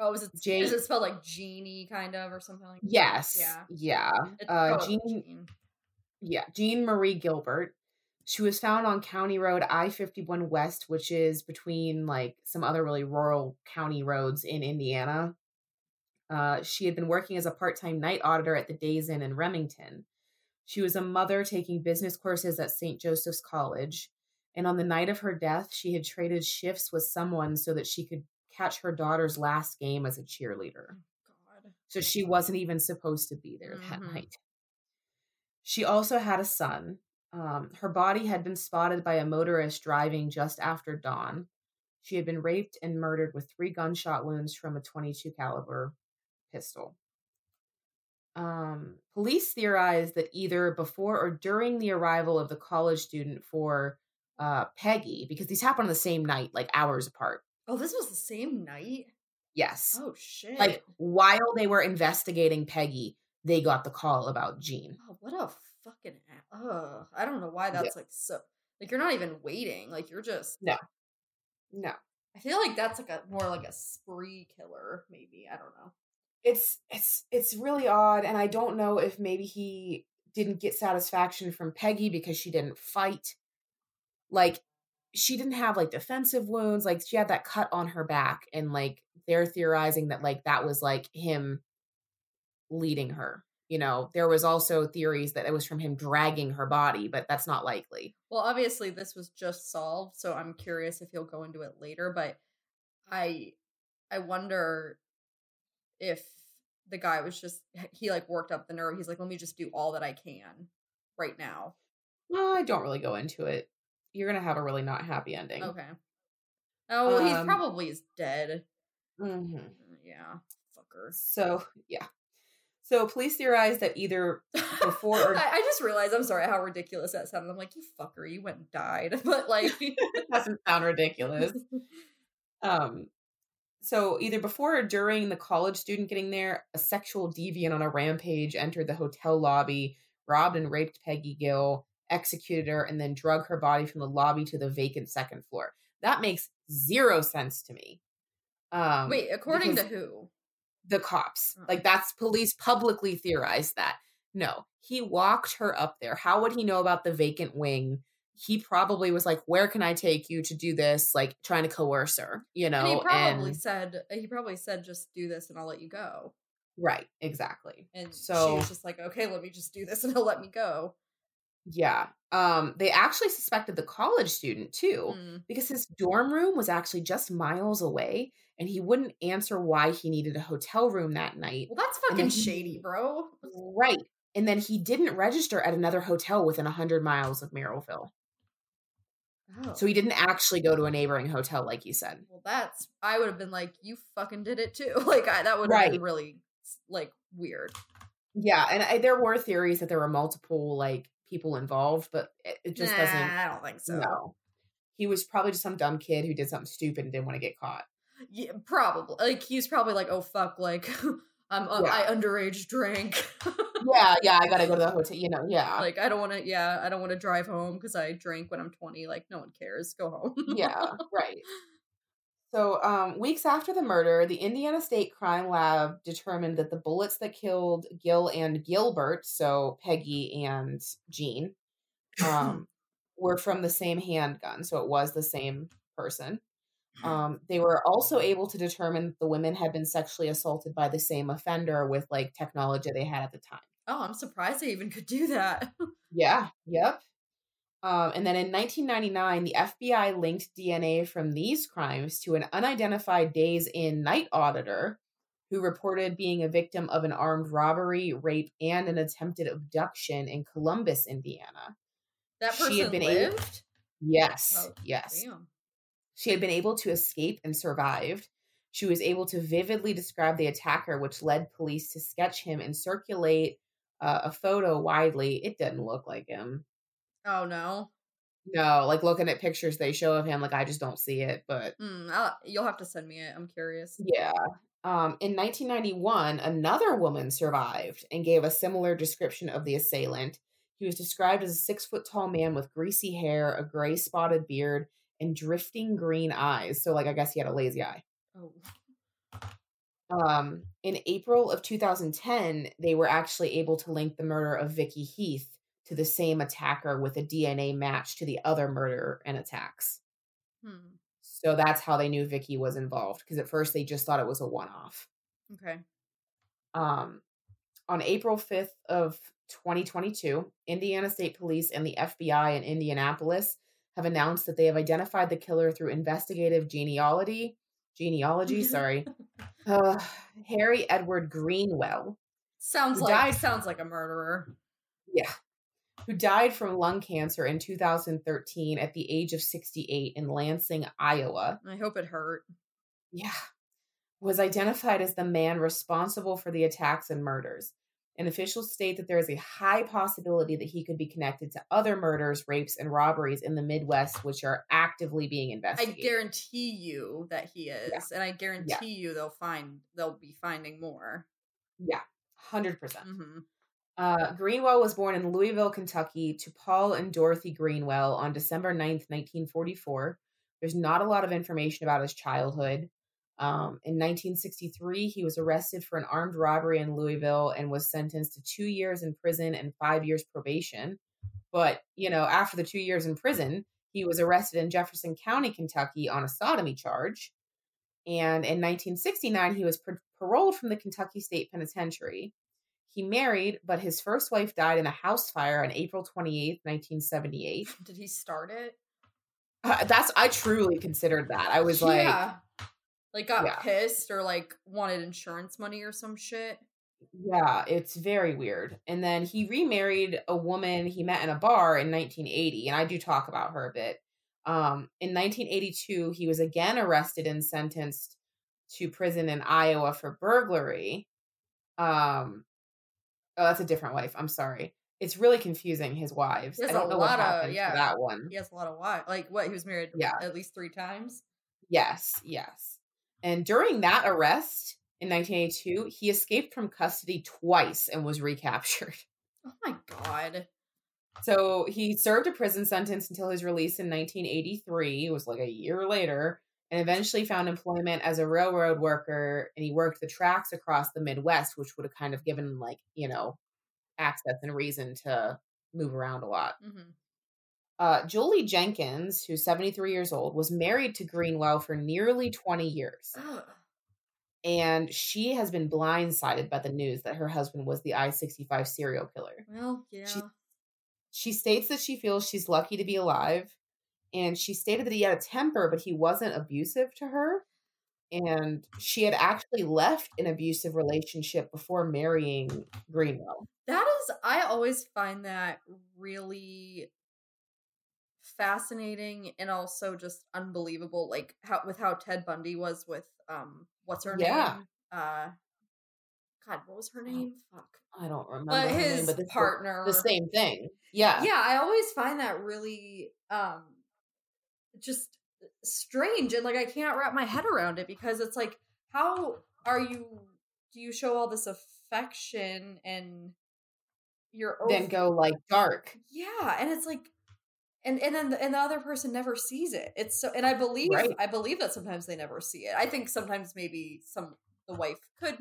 Oh, is it, Jane, is it spelled like Jeannie kind of or something like that? Yes. Yeah. Yeah. Uh, Jean, Jean. Yeah. Jean Marie Gilbert. She was found on County Road I fifty-one West, which is between like some other really rural county roads in Indiana. Uh, she had been working as a part-time night auditor at the Days Inn in Remington. She was a mother taking business courses at Saint Joseph's College, and on the night of her death, she had traded shifts with someone so that she could catch her daughter's last game as a cheerleader. God. So she wasn't even supposed to be there that mm-hmm. night. She also had a son. Um, her body had been spotted by a motorist driving just after dawn. She had been raped and murdered with three gunshot wounds from a twenty-two caliber pistol. Um, police theorized that either before or during the arrival of the college student for uh, Peggy, because these happened on the same night, like hours apart. Oh, this was the same night? Yes. Oh, shit. Like, while they were investigating Peggy, they got the call about Jean. Oh, what a fucking... Ugh. I don't know why that's, yeah. like, so... Like, you're not even waiting. Like, you're just... No. No. I feel like that's, like, a more like a spree killer, maybe. I don't know. It's it's it's really odd, and I don't know if maybe he didn't get satisfaction from Peggy because she didn't fight. Like, she didn't have, like, defensive wounds. Like, she had that cut on her back, and, like, they're theorizing that, like, that was, like, him leading her. You know, there was also theories that it was from him dragging her body, but that's not likely. Well, obviously, this was just solved, so I'm curious if he'll go into it later, but I... I wonder if the guy was just, he like worked up the nerve. He's like, let me just do all that I can right now. Well, I don't really go into it. You're going to have a really not happy ending. Okay. Oh, well, um, he probably is dead. Mm-hmm. Yeah. Fucker. So, yeah. So police theorized that either before or... I, I just realized, I'm sorry, how ridiculous that sounded. I'm like, you fucker, you went and died. But like... It doesn't sound ridiculous. Um, so either before or during the college student getting there, a sexual deviant on a rampage entered the hotel lobby, robbed and raped Peggy Gill, executed her, and then drug her body from the lobby to the vacant second floor. That makes zero sense to me. Um, Wait, according to who? The cops. Like, that's police publicly theorized that. No, he walked her up there. How would he know about the vacant wing? He probably was like, where can I take you to do this? Like, trying to coerce her, you know? And he probably and, said, he probably said, just do this and I'll let you go. Right. Exactly. And so, she was just like, okay, let me just do this and he'll let me go. Yeah. Um, they actually suspected the college student too, mm. because his dorm room was actually just miles away and he wouldn't answer why he needed a hotel room that night. Well, that's fucking he, shady, bro. Right. And then he didn't register at another hotel within a hundred miles of Merrillville. Oh. So he didn't actually go to a neighboring hotel, like you said. Well, that's, I would have been like, you fucking did it too. Like I, that would have right. been really like weird. Yeah. And I, there were theories that there were multiple like people involved, but it, it just nah, doesn't. I don't think so. No. He was probably just some dumb kid who did something stupid and didn't want to get caught. Yeah, probably. Like he's probably like, oh fuck, like I'm um, yeah. I underage drank. yeah, yeah, I gotta go to the hotel. You know, yeah. Like I don't want to. Yeah, I don't want to drive home because I drank when I'm twenty. Like no one cares. Go home. yeah, right. So um, weeks after the murder, the Indiana State Crime Lab determined that the bullets that killed Gill and Gilbert, so Peggy and Jean, um, were from the same handgun. So it was the same person. Um, they were also able to determine that the women had been sexually assaulted by the same offender with like technology they had at the time. Oh, I'm surprised they even could do that. yeah. Yep. Um, and then in nineteen ninety-nine, the F B I linked D N A from these crimes to an unidentified Days Inn night auditor who reported being a victim of an armed robbery, rape, and an attempted abduction in Columbus, Indiana. That person she had been lived? Able- yes. Oh, yes. Damn. She had been able to escape and survived. She was able to vividly describe the attacker, which led police to sketch him and circulate uh, a photo widely. It didn't look like him. Oh, no. No, like looking at pictures they show of him, like I just don't see it, but. Mm, you'll have to send me it. I'm curious. Yeah. Um, in nineteen ninety-one, another woman survived and gave a similar description of the assailant. He was described as a six foot tall man with greasy hair, a gray spotted beard, and drifting green eyes. So like, I guess he had a lazy eye. Oh. Um, in April of two thousand ten, they were actually able to link the murder of Vicky Heath to the same attacker with a D N A match to the other murder and attacks. Hmm. So that's how they knew Vicky was involved, because at first they just thought it was a one-off. Okay. Um, on April fifth of twenty twenty-two, Indiana State Police and the F B I in Indianapolis have announced that they have identified the killer through investigative genealogy, genealogy, sorry, uh, Harry Edward Greenwell. Sounds like died, sounds like a murderer. Yeah. Who died from lung cancer in two thousand thirteen at the age of sixty-eight in Lansing, Iowa. I hope it hurt. Yeah. Was identified as the man responsible for the attacks and murders. And officials state that there is a high possibility that he could be connected to other murders, rapes, and robberies in the Midwest, which are actively being investigated. I guarantee you that he is. Yeah. And I guarantee yeah. you they'll find, they'll be finding more. Yeah. one hundred percent. Mm-hmm. Uh, Greenwell was born in Louisville, Kentucky, to Paul and Dorothy Greenwell on December ninth, nineteen forty-four. There's not a lot of information about his childhood. Um, in nineteen sixty-three, he was arrested for an armed robbery in Louisville and was sentenced to two years in prison and five years probation. But, you know, after the two years in prison, he was arrested in Jefferson County, Kentucky on a sodomy charge. And in nineteen sixty-nine, he was par- paroled from the Kentucky State Penitentiary. He married, but his first wife died in a house fire on April twenty-eighth, nineteen seventy-eight. Did he start it? Uh, that's I truly considered that. I was yeah. like, Like got yeah. pissed or like wanted insurance money or some shit. Yeah, it's very weird. And then he remarried a woman he met in a bar in nineteen eighty. And I do talk about her a bit. Um, in nineteen eighty-two, he was again arrested and sentenced to prison in Iowa for burglary. Um, oh, that's a different wife. I'm sorry. It's really confusing, his wives. I don't know what happened to that one. He has a lot of wives. Like what? He was married yeah. at least three times? Yes, yes. And during that arrest in nineteen eighty-two, he escaped from custody twice and was recaptured. Oh my God. So he served a prison sentence until his release in nineteen eighty-three. It was like a year later, and eventually found employment as a railroad worker. And he worked the tracks across the Midwest, which would have kind of given him, like, you know, access and reason to move around a lot. Mm-hmm. Uh, Julie Jenkins, who's seventy-three years old, was married to Greenwell for nearly twenty years. Ugh. And she has been blindsided by the news that her husband was the I sixty-five serial killer. Well, yeah. She, she states that she feels she's lucky to be alive. And she stated that he had a temper, but he wasn't abusive to her. And she had actually left an abusive relationship before marrying Greenwell. That is, I always find that really fascinating and also just unbelievable, like how with how Ted Bundy was with um what's her yeah. name uh god what was her name fuck I don't remember but her his name, but this partner the same thing yeah yeah I always find that really um just strange, and like I can't wrap my head around it, because it's like, how are you do you show all this affection and you're over- then go like dark yeah and it's like And and then the, and the other person never sees it. It's so, and I believe right. I believe that sometimes they never see it. I think sometimes maybe some the wife could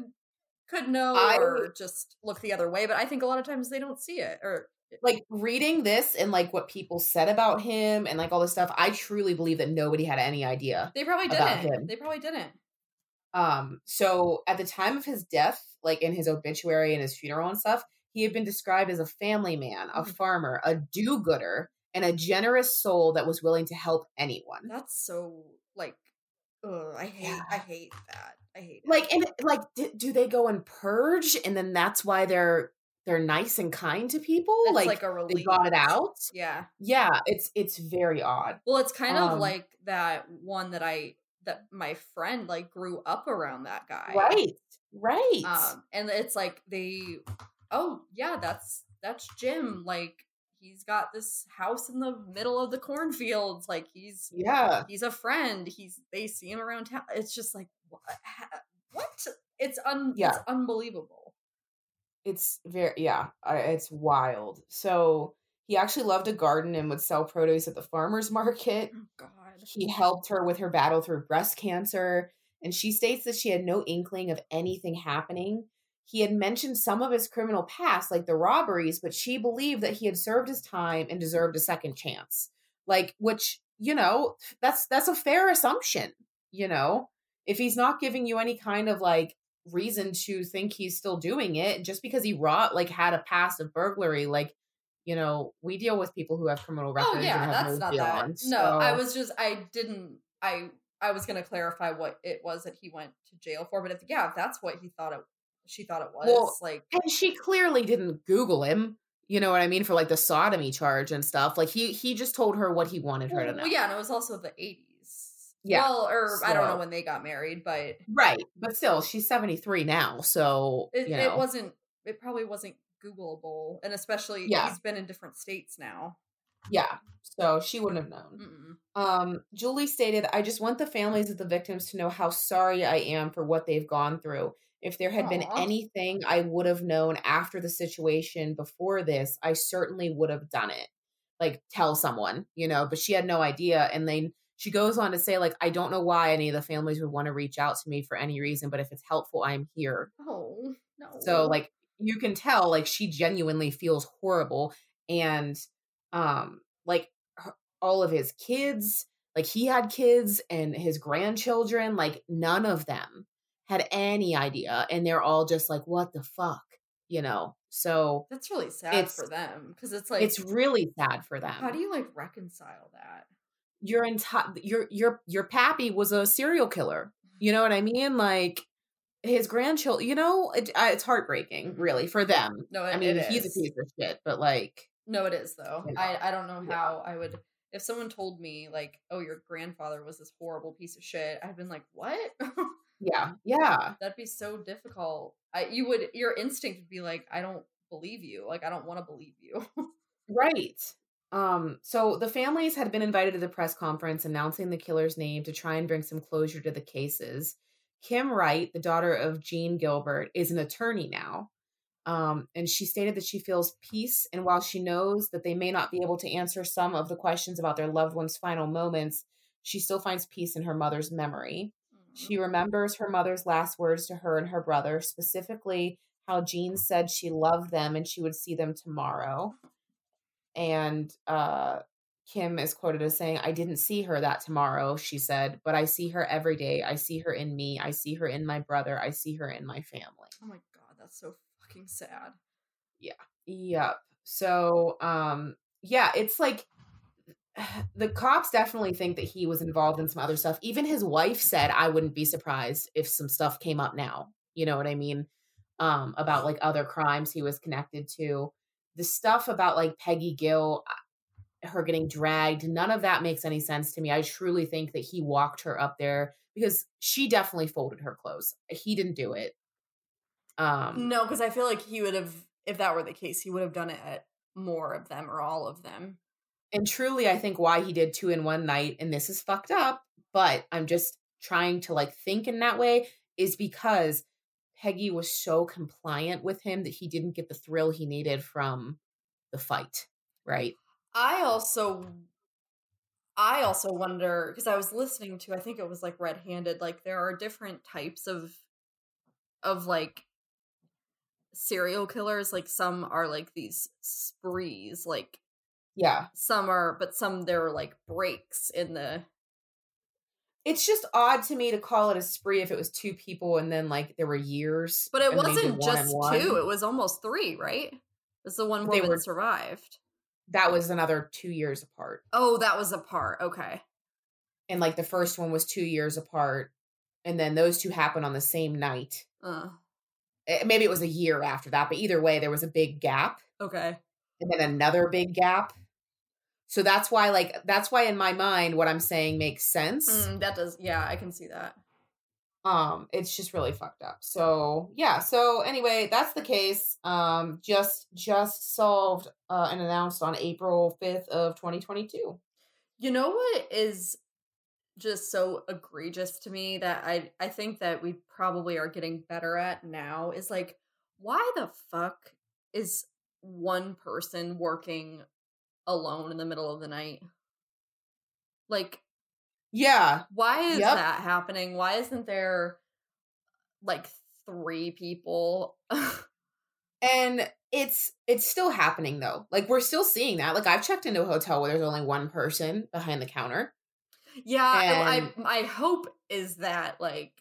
could know I, or just look the other way, but I think a lot of times they don't see it. Or like reading this and like what people said about him and like all this stuff, I truly believe that nobody had any idea. They probably didn't. About him. They probably didn't. Um. So at the time of his death, like in his obituary and his funeral and stuff, he had been described as a family man, a farmer, a do-gooder, and a generous soul that was willing to help anyone. That's so, like, ugh, I hate, yeah. I hate that. I hate it. Like, and like, do, do they go and purge, and then that's why they're they're nice and kind to people? It's like, like a relief. They got it out. Yeah, yeah. It's it's very odd. Well, it's kind um, of like that one that I that my friend like grew up around that guy. Right, right. Um, and it's like they, oh yeah, that's that's Jim. Like. He's got this house in the middle of the cornfields. Like he's, yeah, he's a friend. He's, they see him around town. It's just like, what? what? It's, un- yeah. it's unbelievable. It's very, yeah, it's wild. So he actually loved a garden and would sell produce at the farmer's market. Oh, God. He helped her with her battle through breast cancer. And she states that she had no inkling of anything happening. He had mentioned some of his criminal past, like the robberies, but she believed that he had served his time and deserved a second chance. Like, which, you know, that's that's a fair assumption, you know? If he's not giving you any kind of, like, reason to think he's still doing it, just because he wrought, like, had a past of burglary, like, you know, we deal with people who have criminal records. Oh, yeah, and have that's no not that. On, so. No, I was just, I didn't, I I was going to clarify what it was that he went to jail for, but if, yeah, if that's what he thought it was. She thought it was well, like, and she clearly didn't Google him. You know what I mean? For like the sodomy charge and stuff. Like he, he just told her what he wanted well, her to know. Well, yeah, and it was also the eighties. Yeah, well, or so. I don't know when they got married, but right. But still, she's seventy-three now, so it, you know. It wasn't. It probably wasn't Googleable, and especially yeah. he's been in different states now. Yeah, so she wouldn't have known. Mm-mm. Um, Julie stated, "I just want the families of the victims to know how sorry I am for what they've gone through. If there had Aww. Been anything I would have known after the situation before this, I certainly would have done it. Like, tell someone, you know, but she had no idea." And then she goes on to say, like, "I don't know why any of the families would want to reach out to me for any reason, but if it's helpful, I'm here." Oh, no. So, like, you can tell, like, she genuinely feels horrible. And, um, like, her, all of his kids, like, he had kids and his grandchildren, like, none of them had any idea, and they're all just like, what the fuck, you know? So that's really sad for them, because it's like, it's really sad for them. How do you like reconcile that? Your entire your your your pappy was a serial killer, You know what I mean? Like his grandchildren, you know, it, it's heartbreaking really for them. No, it, I mean, it he's is. a piece of shit, but like, no, it is though. You know. I, I don't know how yeah. I would, if someone told me like, oh, your grandfather was this horrible piece of shit. I've been like, what? Yeah. Yeah. That'd be so difficult. I, you would, your instinct would be like, I don't believe you. Like, I don't want to believe you. Right. Um, so the families had been invited to the press conference announcing the killer's name to try and bring some closure to the cases. Kim Wright, the daughter of Jean Gilbert, is an attorney now. Um, and she stated that she feels peace. And while she knows that they may not be able to answer some of the questions about their loved one's final moments, she still finds peace in her mother's memory. Mm-hmm. She remembers her mother's last words to her and her brother, specifically how Jean said she loved them and she would see them tomorrow. And uh, Kim is quoted as saying, I didn't see her that tomorrow, she said, but I see her every day. I see her in me. I see her in my brother. I see her in my family. Oh my God, that's so fucking sad. Yeah. Yep. So, um, yeah, it's like the cops definitely think that he was involved in some other stuff. Even his wife said, I wouldn't be surprised if some stuff came up now. You know what I mean? Um, about like other crimes he was connected to. The stuff about like Peggy Gill, her getting dragged, none of that makes any sense to me. I truly think that he walked her up there because she definitely folded her clothes. He didn't do it. Um, no, because I feel like he would have, if that were the case, he would have done it at more of them or all of them. And truly, I think why he did two in one night, and this is fucked up, but I'm just trying to like think in that way, is because Peggy was so compliant with him that he didn't get the thrill he needed from the fight, right? I also, I also wonder, because I was listening to, I think it was like Red Handed, like there are different types of, of like serial killers. Like some are like these sprees, like yeah, some are, but some there are like breaks in the. It's just odd to me to call it a spree if it was two people and then like there were years. But it wasn't just two. It was almost three, right? It's the one woman survived. That was another two years apart. Oh, that was apart. Okay. And like the first one was two years apart. And then those two happened on the same night. Uh. It, maybe it was a year after that. But either way, there was a big gap. Okay. And then another big gap. So that's why, like, that's why in my mind, what I'm saying makes sense. Mm, that does. Yeah, I can see that. Um, it's just really fucked up. So, yeah. So anyway, that's the case. Um, just, just solved uh, and announced on April fifth of twenty twenty-two. You know what is just so egregious to me that I, I think that we probably are getting better at now is like, why the fuck is one person working alone in the middle of the night? Like, yeah, why is yep. that happening? Why isn't there like three people? And it's it's still happening though. Like we're still seeing that. Like I've checked into a hotel where there's only one person behind the counter. Yeah, and I I hope is that like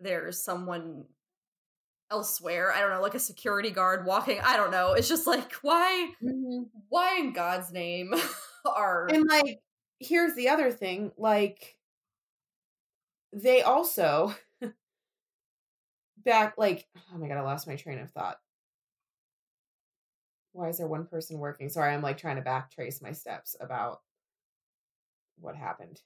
there's someone elsewhere, I don't know, like a security guard walking, I don't know. It's just like, why, mm-hmm. why in God's name are... And like, here's the other thing, like, they also, back, like, oh my God, I lost my train of thought. Why is there one person working? Sorry, I'm like trying to backtrace my steps about what happened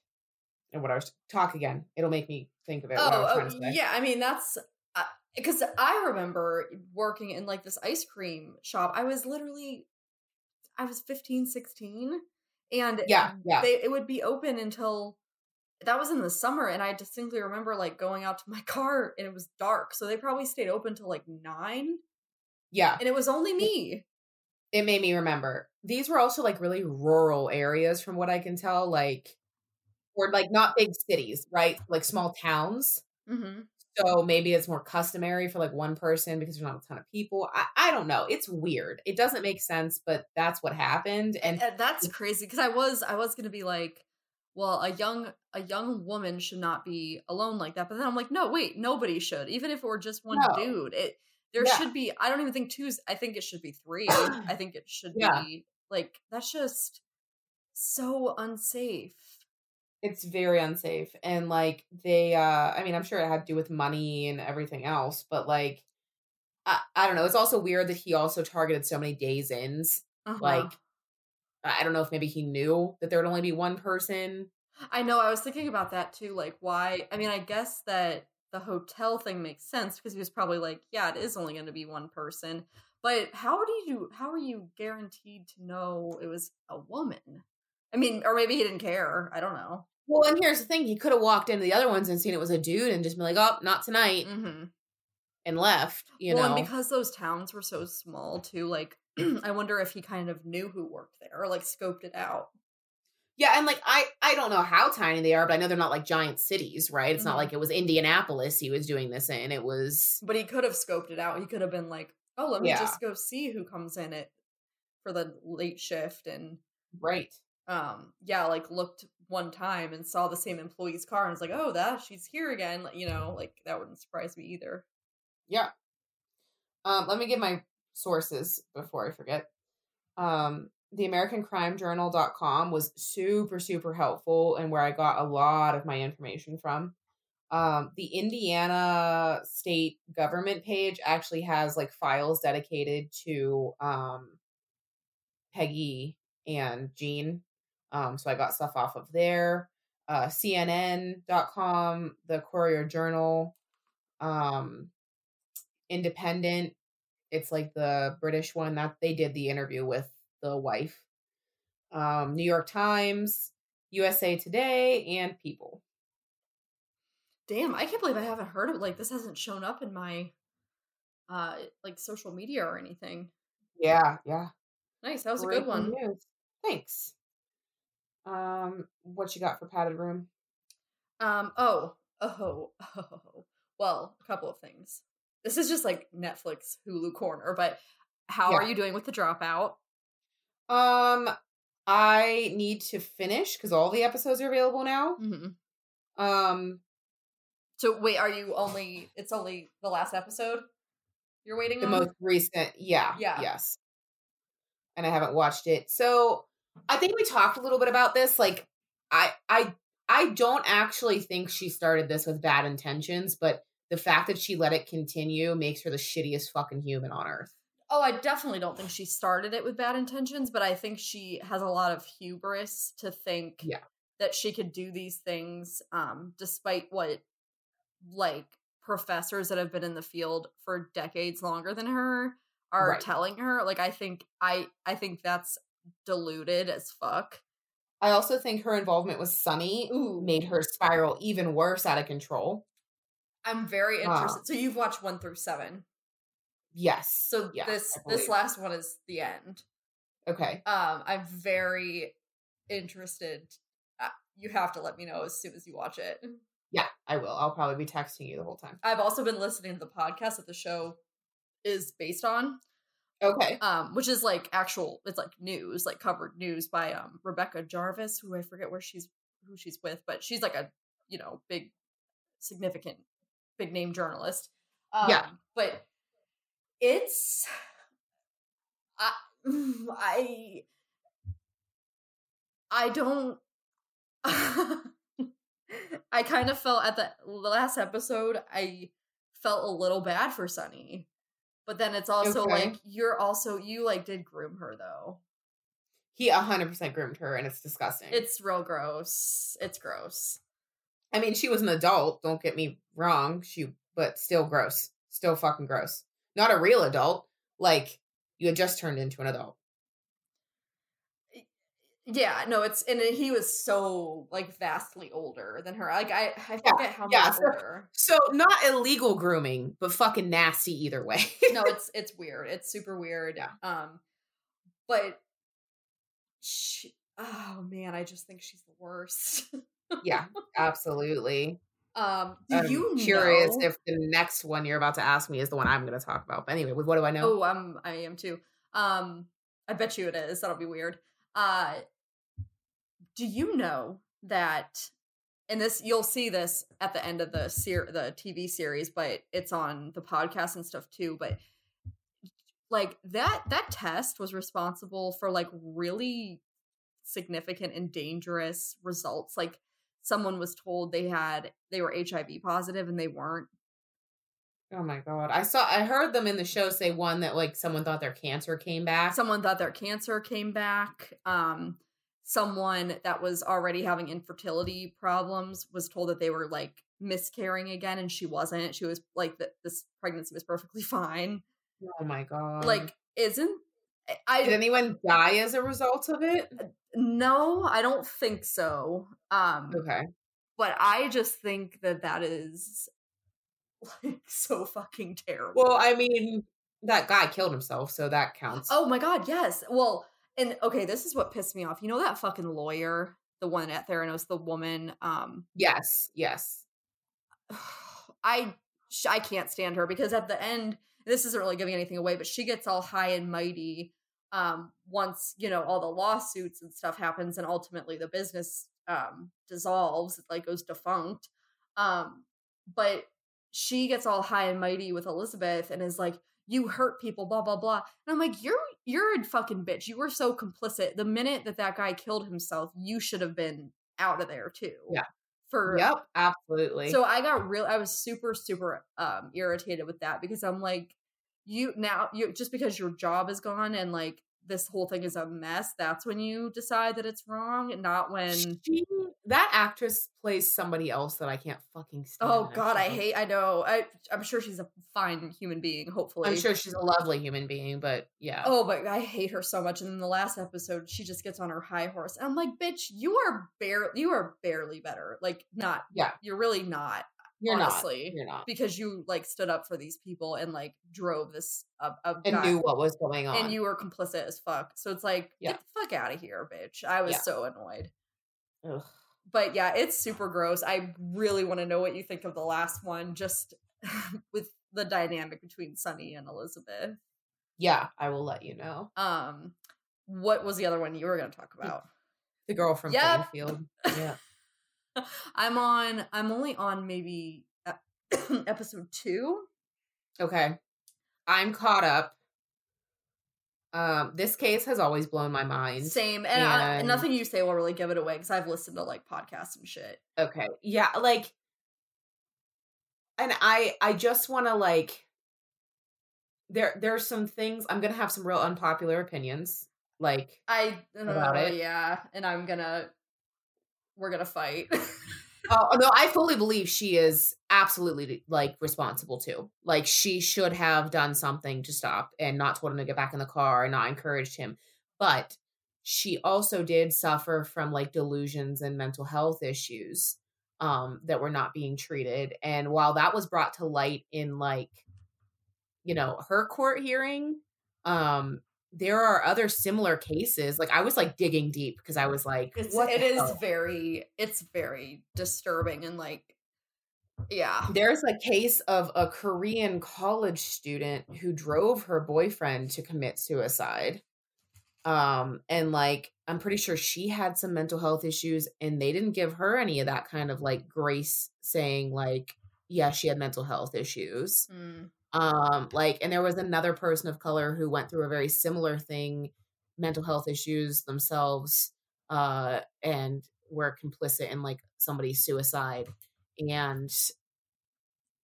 and what I was... Talk again. It'll make me think of it. Oh, I oh yeah, I mean, that's... Because I remember working in like this ice cream shop. I was literally, I was fifteen, sixteen. And yeah, yeah. They, it would be open until, that was in the summer. And I distinctly remember like going out to my car and it was dark. So they probably stayed open till like nine. Yeah. And it was only me. It made me remember. These were also like really rural areas from what I can tell. Like, or like not big cities, right? Like small towns. Mm-hmm. So maybe it's more customary for like one person because there's not a ton of people. I, I don't know. It's weird. It doesn't make sense, but that's what happened. And, and that's crazy because I was I was gonna be like, well, a young a young woman should not be alone like that. But then I'm like, no, wait, nobody should. Even if it were just one no. dude, it there yeah. should be. I don't even think two's. I think it should be three. I think it should yeah. be like that's just so unsafe. It's very unsafe. And like they, uh, I mean, I'm sure it had to do with money and everything else, but like, I, I don't know. It's also weird that he also targeted so many Days Inns. Uh-huh. Like, I don't know if maybe he knew that there would only be one person. I know. I was thinking about that too. Like why, I mean, I guess that the hotel thing makes sense because he was probably like, yeah, it is only going to be one person, but how do you, how are you guaranteed to know it was a woman? I mean, or maybe he didn't care. I don't know. Well, and here's the thing. He could have walked into the other ones and seen it was a dude and just been like, oh, not tonight. Mm-hmm. And left, you well, know. Well, and because those towns were so small, too, like, I wonder if he kind of knew who worked there or, like, scoped it out. Yeah, and, like, I, I don't know how tiny they are, but I know they're not, like, giant cities, right? It's mm-hmm. not like it was Indianapolis he was doing this in. It was... But he could have scoped it out. He could have been like, oh, let me yeah. just go see who comes in it for the late shift and... Right. Um, yeah, like looked one time and saw the same employee's car and was like, oh, that she's here again. You know, like that wouldn't surprise me either. Yeah. Um, let me give my sources before I forget. Um, the American Crime Journal dot com was super, super helpful and where I got a lot of my information from. Um, the Indiana state government page actually has like files dedicated to, um, Peggy and Jean. Um, so I got stuff off of there, uh, C N N dot com, the Courier Journal, um, Independent. It's like the British one that they did the interview with the wife, um, New York Times, U S A Today, and People. Damn. I can't believe I haven't heard of it. Like this hasn't shown up in my, uh, like social media or anything. Yeah. Yeah. Nice. That was Breaking a good one. News. Thanks. Um, what you got for padded room? Um, oh, oh, oh, well, a couple of things. This is just like Netflix Hulu corner, but how yeah. are you doing with The Dropout? Um, I need to finish because all the episodes are available now. Mm-hmm. Um, so wait, are you only? It's only the last episode you're waiting the on? The most recent, yeah, yeah, yes. And I haven't watched it, so. I think we talked a little bit about this. Like, I, I, I don't actually think she started this with bad intentions, but the fact that she let it continue makes her the shittiest fucking human on earth. Oh, I definitely don't think she started it with bad intentions, but I think she has a lot of hubris to think yeah. that she could do these things, um, despite what, like, professors that have been in the field for decades longer than her are right. telling her. Like, I think, I, I think that's deluded as fuck. I also think her involvement with Sunny Ooh. made her spiral even worse out of control. I'm very interested. Uh, so you've watched one through seven. Yes. So yes, this this last one is the end. Okay. Um, I'm very interested. Uh, you have to let me know as soon as you watch it. Yeah, I will. I'll probably be texting you the whole time. I've also been listening to the podcast that the show is based on. Okay. Um, which is like actual, it's like news, like covered news by um Rebecca Jarvis, who I forget where she's who she's with, but she's like a, you know, big, significant, big name journalist. Um, yeah. But it's, I, I, I don't. I kind of felt at the last episode, I felt a little bad for Sunny. But then it's also okay. like, you're also, you like did groom her though. He one hundred percent groomed her and it's disgusting. It's real gross. It's gross. I mean, she was an adult. Don't get me wrong. She, but still gross. Still fucking gross. Not a real adult. Like you had just turned into an adult. Yeah, no, it's, and he was so, like, vastly older than her. Like, I, I forget yeah, how yeah, much so, older. So, not illegal grooming, but fucking nasty either way. No, it's, it's weird. It's super weird. Yeah. Um, but she, oh man, I just think she's the worst. Yeah, absolutely. Um, do I'm you curious know? If the next one you're about to ask me is the one I'm going to talk about. But anyway, what do I know? Oh, um, I am too. Um, I bet you it is. That'll be weird. Uh, do you know that, and this, you'll see this at the end of the ser- the T V series, but it's on the podcast and stuff too, but like that, that test was responsible for like really significant and dangerous results. Like someone was told they had, they were H I V positive and they weren't. Oh my God. I saw, I heard them in the show say one that like someone thought their cancer came back. Someone thought their cancer came back. Um, someone that was already having infertility problems was told that they were like miscarrying again. And she wasn't, she was like, the, this pregnancy was perfectly fine. Oh my God. Like, isn't, I, did anyone die as a result of it? No, I don't think so. Um, okay. But I just think that that is like so fucking terrible. Well, I mean, that guy killed himself, so that counts. Oh my God, yes. Well, and okay, this is what pissed me off. You know that fucking lawyer, the one at Theranos, the woman? Um, yes, yes. I I can't stand her because at the end, this isn't really giving anything away, but she gets all high and mighty um, once, you know, all the lawsuits and stuff happens and ultimately the business um, dissolves. It like goes defunct. Um, but she gets all high and mighty with Elizabeth and is like, you hurt people, blah, blah, blah. And I'm like, you're, you're a fucking bitch. You were so complicit. The minute that that guy killed himself, you should have been out of there too. Yeah. For, yep, absolutely. So I got real, I was super, super um, irritated with that because I'm like, you now, you just because your job is gone and like this whole thing is a mess, that's when you decide that it's wrong, and not when she, that actress plays somebody else that I can't fucking stand. Oh God, show. I hate, I know. I, I'm sure she's a fine human being, hopefully. I'm sure she's a lovely human being, but yeah. Oh, but I hate her so much. And in the last episode, she just gets on her high horse. And I'm like, bitch, you are barely, you are barely better. Like not, yeah, you're really not. You're honestly, not. You're not. Because you like stood up for these people and like drove this up, up and guy. Knew what was going on. And you were complicit as fuck. So it's like, yeah. Get the fuck out of here, bitch. I was yeah. so annoyed. Ugh. But yeah, it's super gross. I really want to know what you think of the last one, just with the dynamic between Sunny and Elizabeth. Yeah, I will let you know. Um, what was the other one you were going to talk about? The girl from yep. Plainfield. Yeah. I'm on, I'm only on maybe episode two. Okay. I'm caught up. Um, this case has always blown my mind. Same. And, and... I, nothing you say will really give it away because I've listened to like podcasts and shit. Okay. Yeah. Like, and I, I just want to like, there, there's some things I'm going to have some real unpopular opinions. Like I, about uh, it. Yeah. And I'm going to, we're going to fight. Oh, no, I fully believe she is absolutely like responsible too. Like she should have done something to stop and not told him to get back in the car and not encouraged him. But she also did suffer from like delusions and mental health issues um, that were not being treated. And while that was brought to light in like, you know, her court hearing, um, there are other similar cases. Like I was like digging deep because I was like, it's, what it is hell? very, it's very disturbing. And like, yeah, there's a case of a Korean college student who drove her boyfriend to commit suicide. Um, and like, I'm pretty sure she had some mental health issues and they didn't give her any of that kind of like grace, saying like, yeah, she had mental health issues. Mm. Um, like, and there was another person of color who went through a very similar thing, mental health issues themselves, uh, and were complicit in like somebody's suicide. And,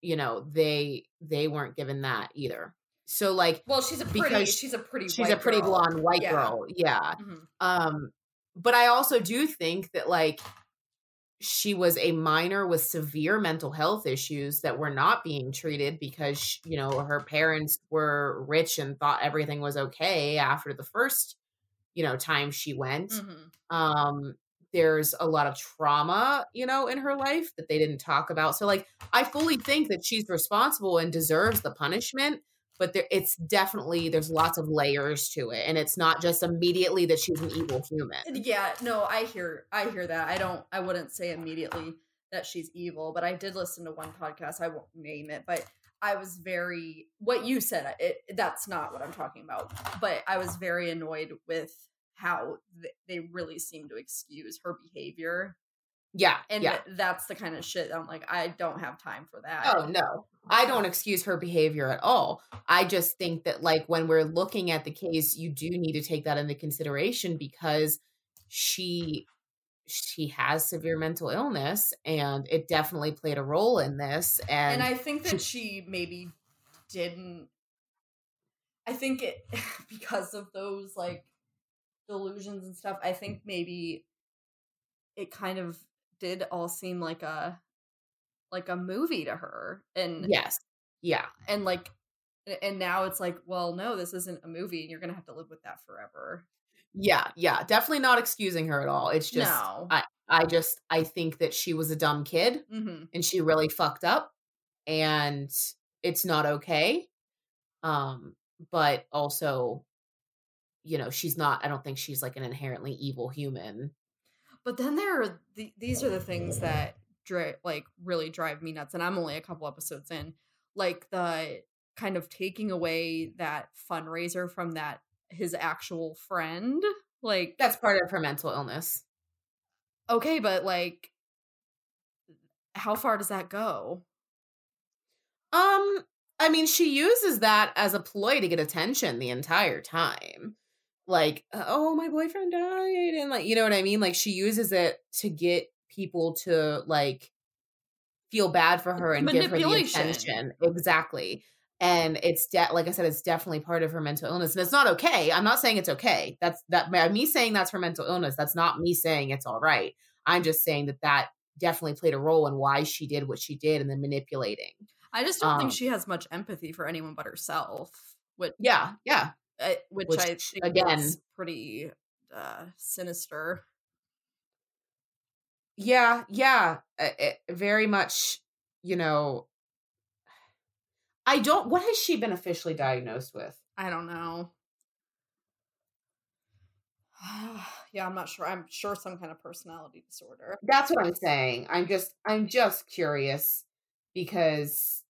you know, they, they weren't given that either. So like, well, she's a pretty, she's a pretty, she's a pretty blonde white girl. Yeah. Mm-hmm. Um, but I also do think that like, she was a minor with severe mental health issues that were not being treated because, she, you know, her parents were rich and thought everything was okay after the first, you know, time she went. Mm-hmm. Um, there's a lot of trauma, you know, in her life that they didn't talk about. So like, I fully think that she's responsible and deserves the punishment, but there, it's definitely, there's lots of layers to it. And it's not just immediately that she's an evil human. Yeah, no, I hear, I hear that. I don't, I wouldn't say immediately that she's evil, but I did listen to one podcast. I won't name it, but I was very, what you said, it, that's not what I'm talking about, but I was very annoyed with how th- they really seemed to excuse her behavior. Yeah. And yeah. that's the kind of shit I'm like, I don't have time for that. Oh, no. I don't excuse her behavior at all. I just think that, like, when we're looking at the case, you do need to take that into consideration because she she has severe mental illness, and it definitely played a role in this. And, and I think that she maybe didn't, I think it, because of those like delusions and stuff, I think maybe it kind of did all seem like a, like a movie to her. And yes. Yeah. And like, and now it's like, well, no, this isn't a movie, and you're going to have to live with that forever. Yeah, yeah, definitely not excusing her at all. It's just, no. I, I just, I think that she was a dumb kid, mm-hmm. and she really fucked up, and it's not okay. Um, but also, you know, she's not, I don't think she's like an inherently evil human. But then there are, th- these are the things that dri- like really drive me nuts. And I'm only a couple episodes in, like the kind of taking away that fundraiser from that his actual friend, like that's part of her mental illness. Okay, but like how far does that go? Um, I mean, she uses that as a ploy to get attention the entire time. Like, oh, my boyfriend died, and like, you know what I mean? Like she uses it to get people to like feel bad for her and give her the attention. Exactly. And it's de- like I said, it's definitely part of her mental illness, and it's not okay. I'm not saying it's okay. That's that me saying that's her mental illness. That's not me saying it's all right. I'm just saying that that definitely played a role in why she did what she did, and then manipulating. I just don't um, think she has much empathy for anyone but herself. Which yeah, yeah, uh, which, which I think again is pretty uh, sinister. Yeah, yeah, it, very much. You know. I don't, what has she been officially diagnosed with? I don't know. Yeah, I'm not sure. I'm sure some kind of personality disorder. That's what I'm saying. I'm just, I'm just curious because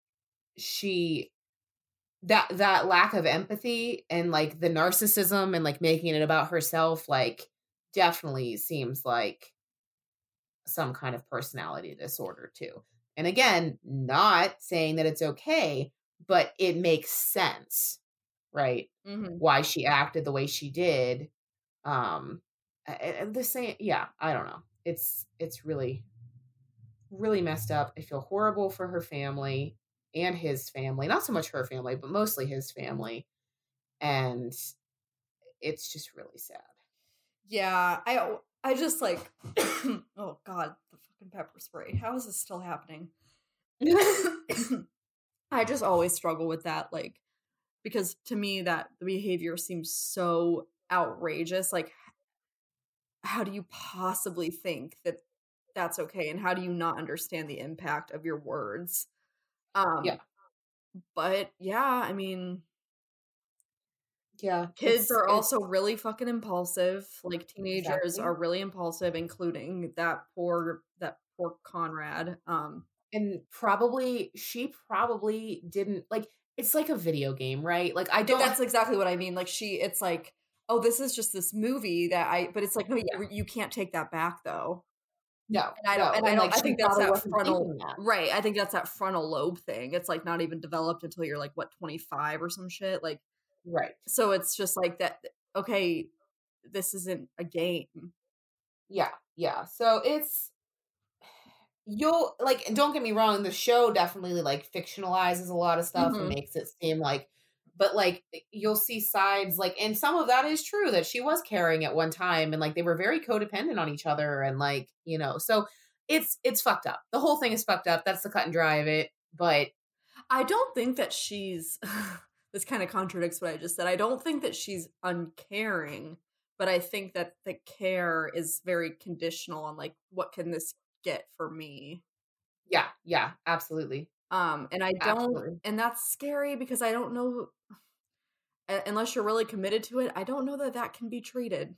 she, that, that lack of empathy and like the narcissism and like making it about herself, like definitely seems like some kind of personality disorder too. And again, not saying that it's okay, but it makes sense, right? Mm-hmm. Why she acted the way she did. Um, the same, yeah. I don't know. It's it's really, really messed up. I feel horrible for her family and his family. Not so much her family, but mostly his family. And it's just really sad. Yeah, I I just like, oh God, the fucking pepper spray. How is this still happening? I just always struggle with that, like, because to me that the behavior seems so outrageous. Like, how do you possibly think that that's okay? And how do you not understand the impact of your words? Um, yeah. But yeah, I mean, yeah, kids are also really fucking impulsive. Like teenagers exactly. are really impulsive, including that poor that poor Conrad. Um, and probably she probably didn't like. It's like a video game, right? Like I don't. That's exactly what I mean. Like she, it's like, oh, this is just this movie that I. But it's like, no, you, you can't take that back, though. No, and I don't. No. And, and I don't. Like, I think that's that frontal. That. Right. I think that's that frontal lobe thing. It's like not even developed until you're like what twenty-five or some shit. Like. Right. So it's just like that. Okay, this isn't a game. Yeah, yeah. So it's you'll like. Don't get me wrong. The show definitely like fictionalizes a lot of stuff mm-hmm. and makes it seem like. But like you'll see sides like, and some of that is true that she was carrying at one time, and like they were very codependent on each other, and like you know, so it's it's fucked up. The whole thing is fucked up. That's the cut and dry of it. But I don't think that she's. This kind of contradicts what I just said. I don't think that she's uncaring, but I think that the care is very conditional on like, what can this get for me? Yeah, yeah, absolutely. Um, and I don't, absolutely. And that's scary because I don't know, unless you're really committed to it, I don't know that that can be treated.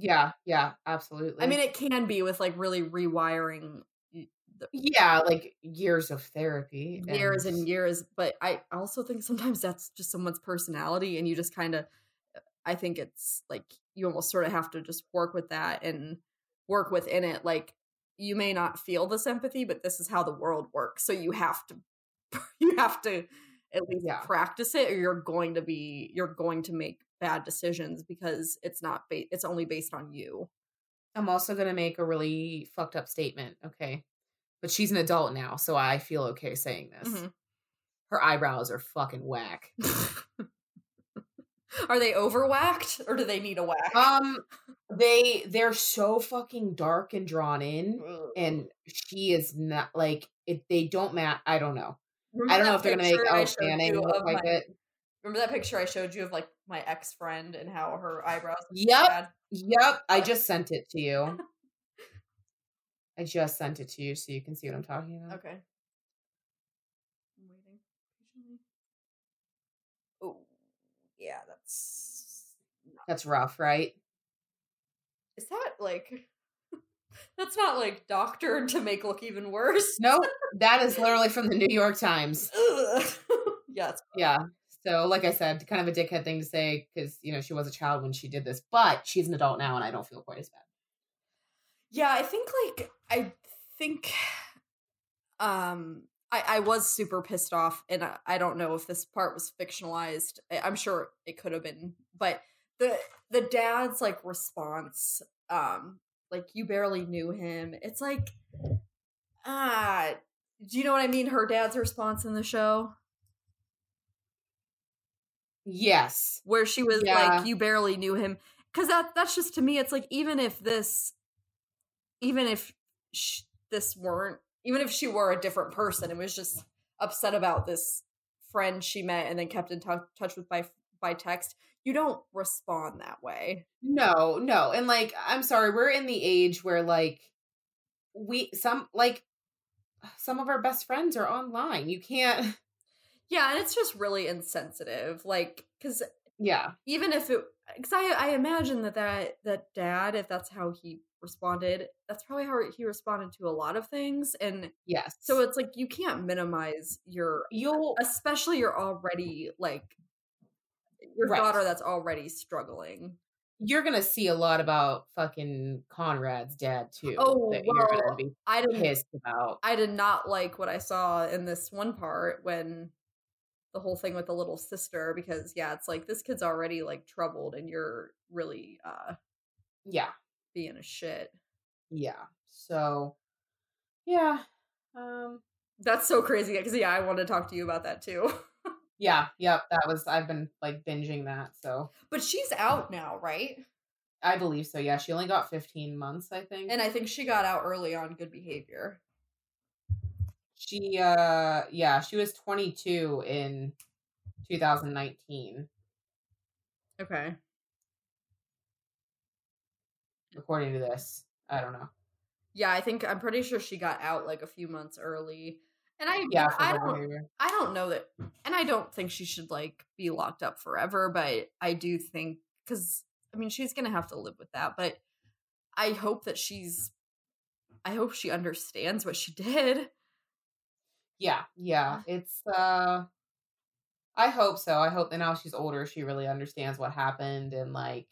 yeah, yeah, absolutely. I mean, it can be with like really rewiring yeah like years of therapy and years and years, but I also think sometimes that's just someone's personality, and you just kind of I think it's like you almost sort of have to just work with that and work within it. Like you may not feel this empathy, but this is how the world works, so you have to you have to at least yeah. practice it, or you're going to be you're going to make bad decisions because it's not ba- it's only based on you. I'm also going to make a really fucked up statement. Okay. But she's an adult now, so I feel okay saying this. Mm-hmm. Her eyebrows are fucking whack. Are they overwhacked or do they need a whack? Um, they, they're so fucking dark and drawn in. Ugh. And she is not like, if they don't match, I don't know. Remember I don't know if they're going to make outstanding look like my, it. Remember that picture I showed you of like my ex-friend and how her eyebrows? Yep. Bad? Yep. I just sent it to you. I just sent it to you so you can see what I'm talking about. Okay. I'm waiting. Oh, yeah, that's... Not... That's rough, right? Is that like... That's not like doctored to make look even worse. No, nope, that is literally from the New York Times. Yeah. Yeah. So like I said, kind of a dickhead thing to say because, you know, she was a child when she did this, but she's an adult now and I don't feel quite as bad. Yeah, I think like, I think um, I, I was super pissed off and I, I don't know if this part was fictionalized. I, I'm sure it could have been, but the, the dad's like response, um, like you barely knew him. It's like, ah, do you know what I mean? Her dad's response in the show. Yes. Where she was yeah. like, you barely knew him. Cause that, that's just to me, it's like, even if this, even if she, this weren't, even if she were a different person and was just upset about this friend she met and then kept in t- touch with by, by text, you don't respond that way. No, no. And like, I'm sorry, we're in the age where like we, some, like some of our best friends are online. You can't. Yeah. And it's just really insensitive. Like, cause yeah, even if it, cause I, I imagine that, that, that dad, if that's how he responded, that's probably how he responded to a lot of things. And yes, so it's like you can't minimize your you'll especially your already like your right. daughter that's already struggling. You're gonna see a lot about fucking Conrad's dad too. Oh, that well, you're gonna be I didn't, pissed about. I did not like what I saw in this one part when the whole thing with the little sister, because yeah, it's like this kid's already like troubled and you're really uh yeah being a shit. Yeah. So yeah. Um that's so crazy because yeah, I want to talk to you about that too. Yeah, yep. That was I've been like binging that. So but she's out now, right? I believe so. Yeah. She only got fifteen months, I think. And I think she got out early on good behavior. She uh yeah, she was twenty-two in two thousand nineteen. Okay. According to this, I don't know. Yeah, I think I'm pretty sure she got out like a few months early, and I yeah, I don't behavior. I don't know that, and I don't think she should like be locked up forever. But I do think because I mean she's gonna have to live with that. But I hope that she's, I hope she understands what she did. Yeah, yeah, it's. uh I hope so. I hope that now she's older, she really understands what happened, and like,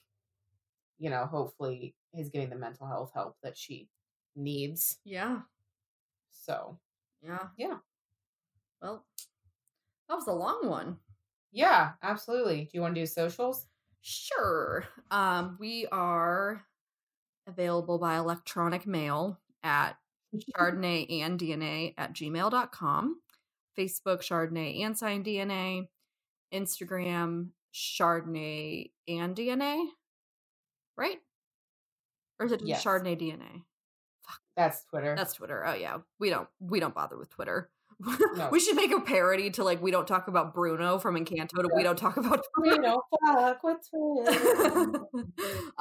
you know, hopefully is getting the mental health help that she needs. Yeah. So. Yeah. Yeah. Well, that was a long one. Yeah, absolutely. Do you want to do socials? Sure. Um, we are available by electronic mail at Chardonnay and D N A at gmail dot com. Facebook, Chardonnay and Sign D N A. Instagram, Chardonnay and D N A. Right? Or is it yes. Chardonnay D N A? Fuck. That's Twitter. That's Twitter. Oh yeah. We don't we don't bother with Twitter. No. We should make a parody to like we don't talk about Bruno from Encanto to yeah. we don't talk about Twitter. We don't fuck with Twitter.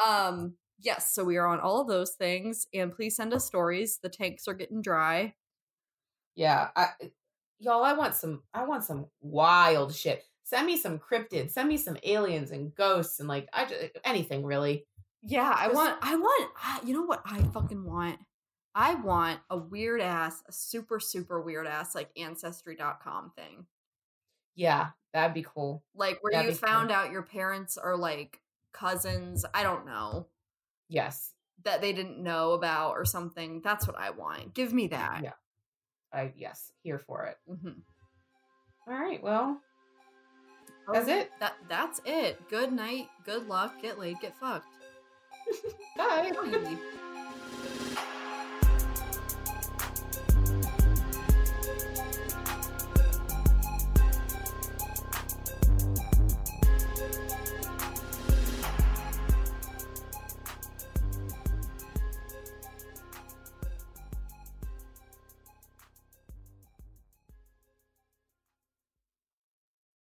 um yes, so we are on all of those things. And please send us stories. The tanks are getting dry. Yeah. I, y'all, I want some I want some wild shit. Send me some cryptids, send me some aliens and ghosts and like I just, anything really. Yeah, I want, I want, you know what I fucking want? I want a weird ass, a super, super weird ass, like ancestry dot com thing. Yeah, that'd be cool. Like where that'd you found cool. out your parents are like cousins. I don't know. Yes. That they didn't know about or something. That's what I want. Give me that. Yeah. I, yes. Here for it. Mm-hmm. All right. Well, that's okay. it. That That's it. Good night. Good luck. Get laid. Get fucked. Bye.